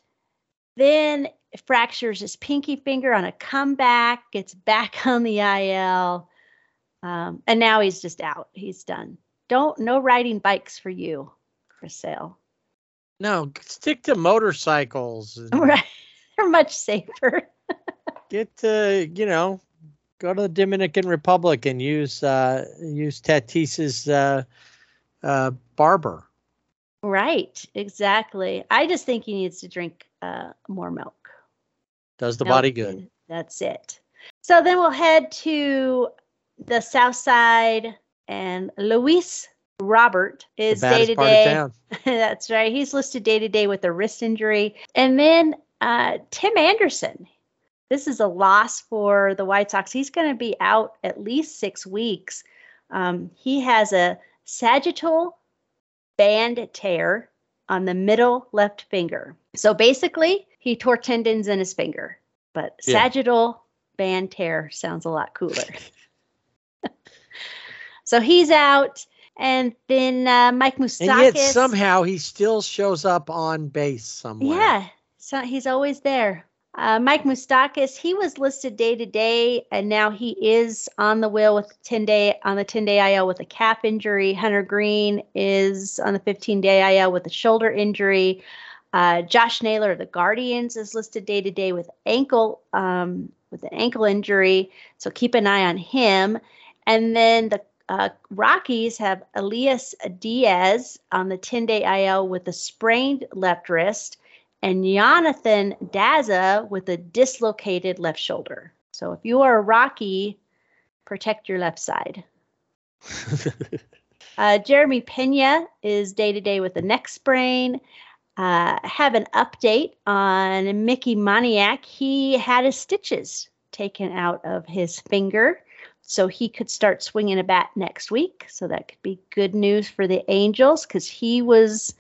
Then fractures his pinky finger on a comeback, gets back on the IL, and now he's just out. He's done. No riding bikes for you, Chris Sale. No, stick to motorcycles. Right, they're much safer. Get to, you know, go to the Dominican Republic and use Tatis's barber. Right, exactly. I just think he needs to drink more milk. Does the body good. That's it. So then we'll head to the South Side, and Luis Robert is day-to-day. That's right. He's listed day-to-day with a wrist injury. And then Tim Anderson. This is a loss for the White Sox. He's going to be out at least 6 weeks. He has a sagittal band tear on the middle left finger. So basically, he tore tendons in his finger, but sagittal band tear sounds a lot cooler. So he's out, and then Mike Moustakas. And yet somehow he still shows up on base somewhere. Yeah, so he's always there. Mike Moustakas, he was listed day to day, and now he is on the wheel with 10-day on the 10-day IL with a calf injury. Hunter Green is on the 15-day IL with a shoulder injury. Josh Naylor of the Guardians is listed day to day with an ankle injury, so keep an eye on him. And then the Rockies have Elias Diaz on the 10-day IL with a sprained left wrist, and Jonathan Daza with a dislocated left shoulder. So if you are a Rocky, protect your left side. Jeremy Pena is day to day with a neck sprain. Have an update on Mickey Moniak. He had his stitches taken out of his finger, so he could start swinging a bat next week. So that could be good news for the Angels because he was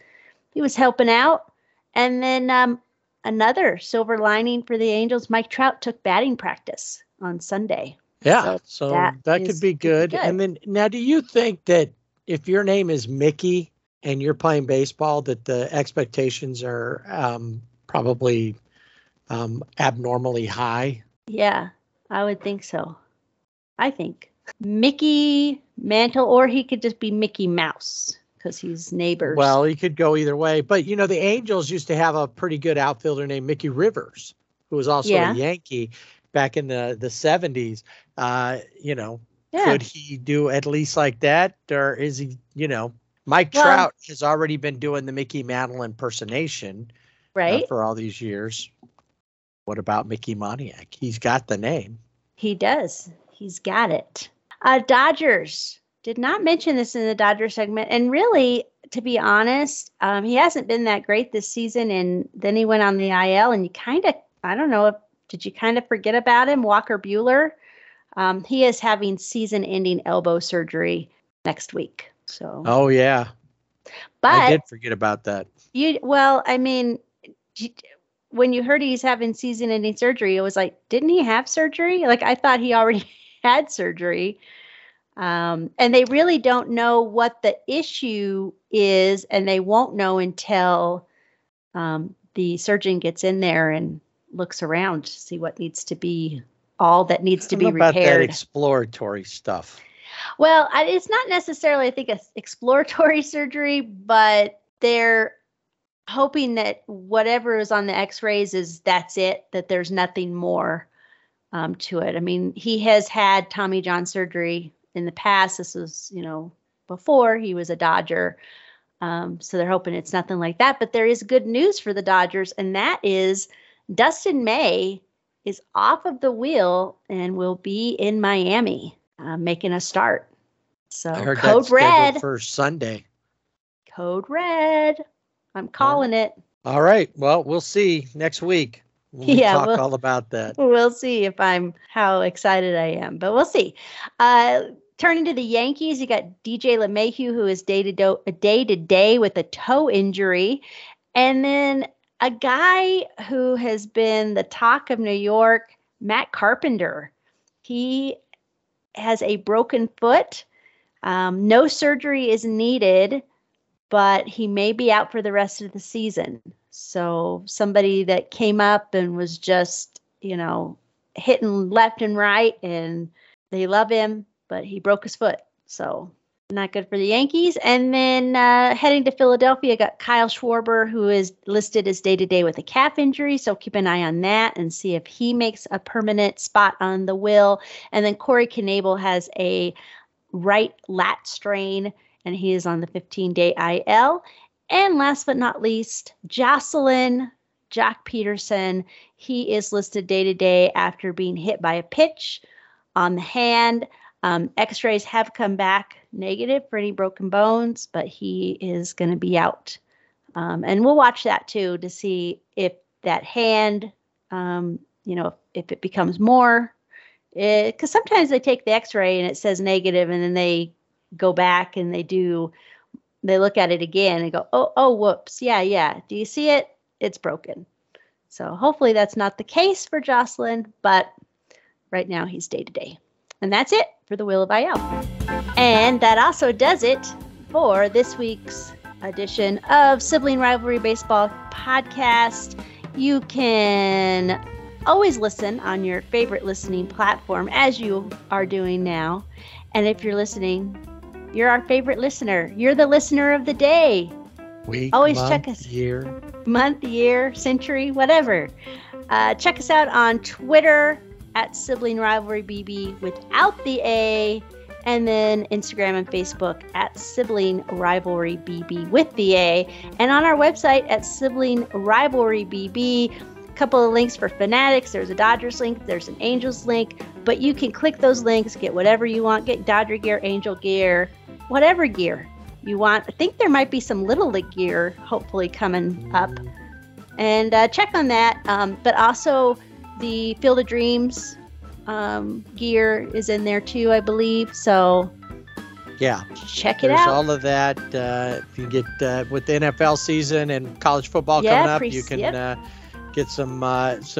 helping out. And then another silver lining for the Angels, Mike Trout took batting practice on Sunday. Yeah, so that could be good. And then now, do you think that if your name is Mickey and you're playing baseball, that the expectations are probably abnormally high? Yeah, I would think so. I think Mickey Mantle, or he could just be Mickey Mouse because he's neighbors. Well, he could go either way. But, you know, the Angels used to have a pretty good outfielder named Mickey Rivers, who was also a Yankee back in the 70s. Could he do at least like that? Or is he, you know, Mike Trout has already been doing the Mickey Mantle impersonation for all these years. What about Mickey Moniak? He's got the name. He does. He's got it. Dodgers. Did not mention this in the Dodgers segment. And really, to be honest, he hasn't been that great this season. And then he went on the IL, and you kind of, I don't know, did you kind of forget about him? Walker Buehler. He is having season-ending elbow surgery next week. So. Oh, yeah. But I did forget about that. When you heard he's having season-ending surgery, it was like, didn't he have surgery? Like, I thought he already had surgery. And they really don't know what the issue is, and they won't know until the surgeon gets in there and looks around to see what needs to be, all that needs to be repaired. About that exploratory stuff. Well, it's not necessarily, I think, an exploratory surgery, but they're hoping that whatever is on the x-rays is that's it, that there's nothing more to it. I mean, he has had Tommy John surgery in the past. This was, you know, before he was a Dodger. So they're hoping it's nothing like that. But there is good news for the Dodgers, and that is Dustin May is off of the wheel and will be in Miami making a start. So I heard Code Red for Sunday. Code Red. I'm calling it. All right. Well, we'll see next week. We'll talk all about that. We'll see how excited I am, but we'll see. Turning to the Yankees, you got DJ LeMahieu, who is day to day with a toe injury. And then a guy who has been the talk of New York, Matt Carpenter. He has a broken foot. No surgery is needed, but he may be out for the rest of the season. So somebody that came up and was just, you know, hitting left and right, and they love him, but he broke his foot. So not good for the Yankees. And then heading to Philadelphia, got Kyle Schwarber, who is listed as day-to-day with a calf injury. So keep an eye on that and see if he makes a permanent spot on the will. And then Corey Knebel has a right lat strain, and he is on the 15-day IL. And last but not least, Jock Peterson. He is listed day-to-day after being hit by a pitch on the hand. X-rays have come back negative for any broken bones, but he is going to be out. And we'll watch that, too, to see if that hand, if it becomes more. Because sometimes they take the X-ray and it says negative, and then they go back and they look at it again and go, oh, whoops. Yeah. Do you see it? It's broken. So hopefully that's not the case for Jocelyn, but right now he's day to day. And that's it for the Wheel of IL. And that also does it for this week's edition of Sibling Rivalry Baseball Podcast. You can always listen on your favorite listening platform, as you are doing now. And if you're listening, you're our favorite listener. You're the listener of the day. Week, always month, check us. Year. Month, year, century, whatever. Check us out on Twitter at Sibling Rivalry BB without the A, and then Instagram and Facebook at Sibling Rivalry BB with the A, and on our website at Sibling Rivalry BB. Couple of links for Fanatics. There's a Dodgers link, there's an Angels link, but you can click those links, get whatever you want, get Dodger gear, Angel gear, whatever gear you want. I think there might be some Little League gear hopefully coming up, and check on that. But also the Field of Dreams gear is in there too, I believe. So yeah, check it out. There's all of that. If you get with the NFL season and college football coming up, you can get some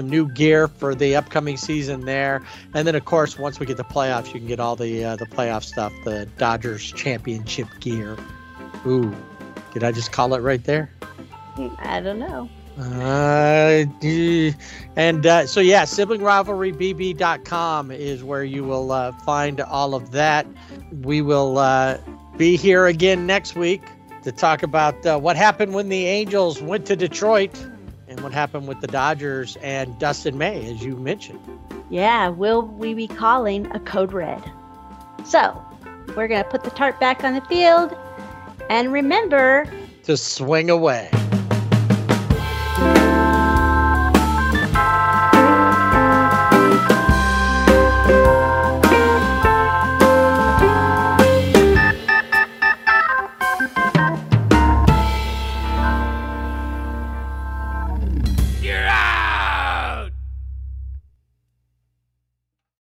new gear for the upcoming season there. And then, of course, once we get to playoffs, you can get all the playoff stuff, the Dodgers championship gear. Ooh, did I just call it right there? I don't know. So, SiblingRivalryBB.com is where you will find all of that. We will be here again next week to talk about what happened when the Angels went to Detroit and what happened with the Dodgers and Dustin May, as you mentioned. Yeah, will we be calling a code red? So we're going to put the tarp back on the field and remember to swing away.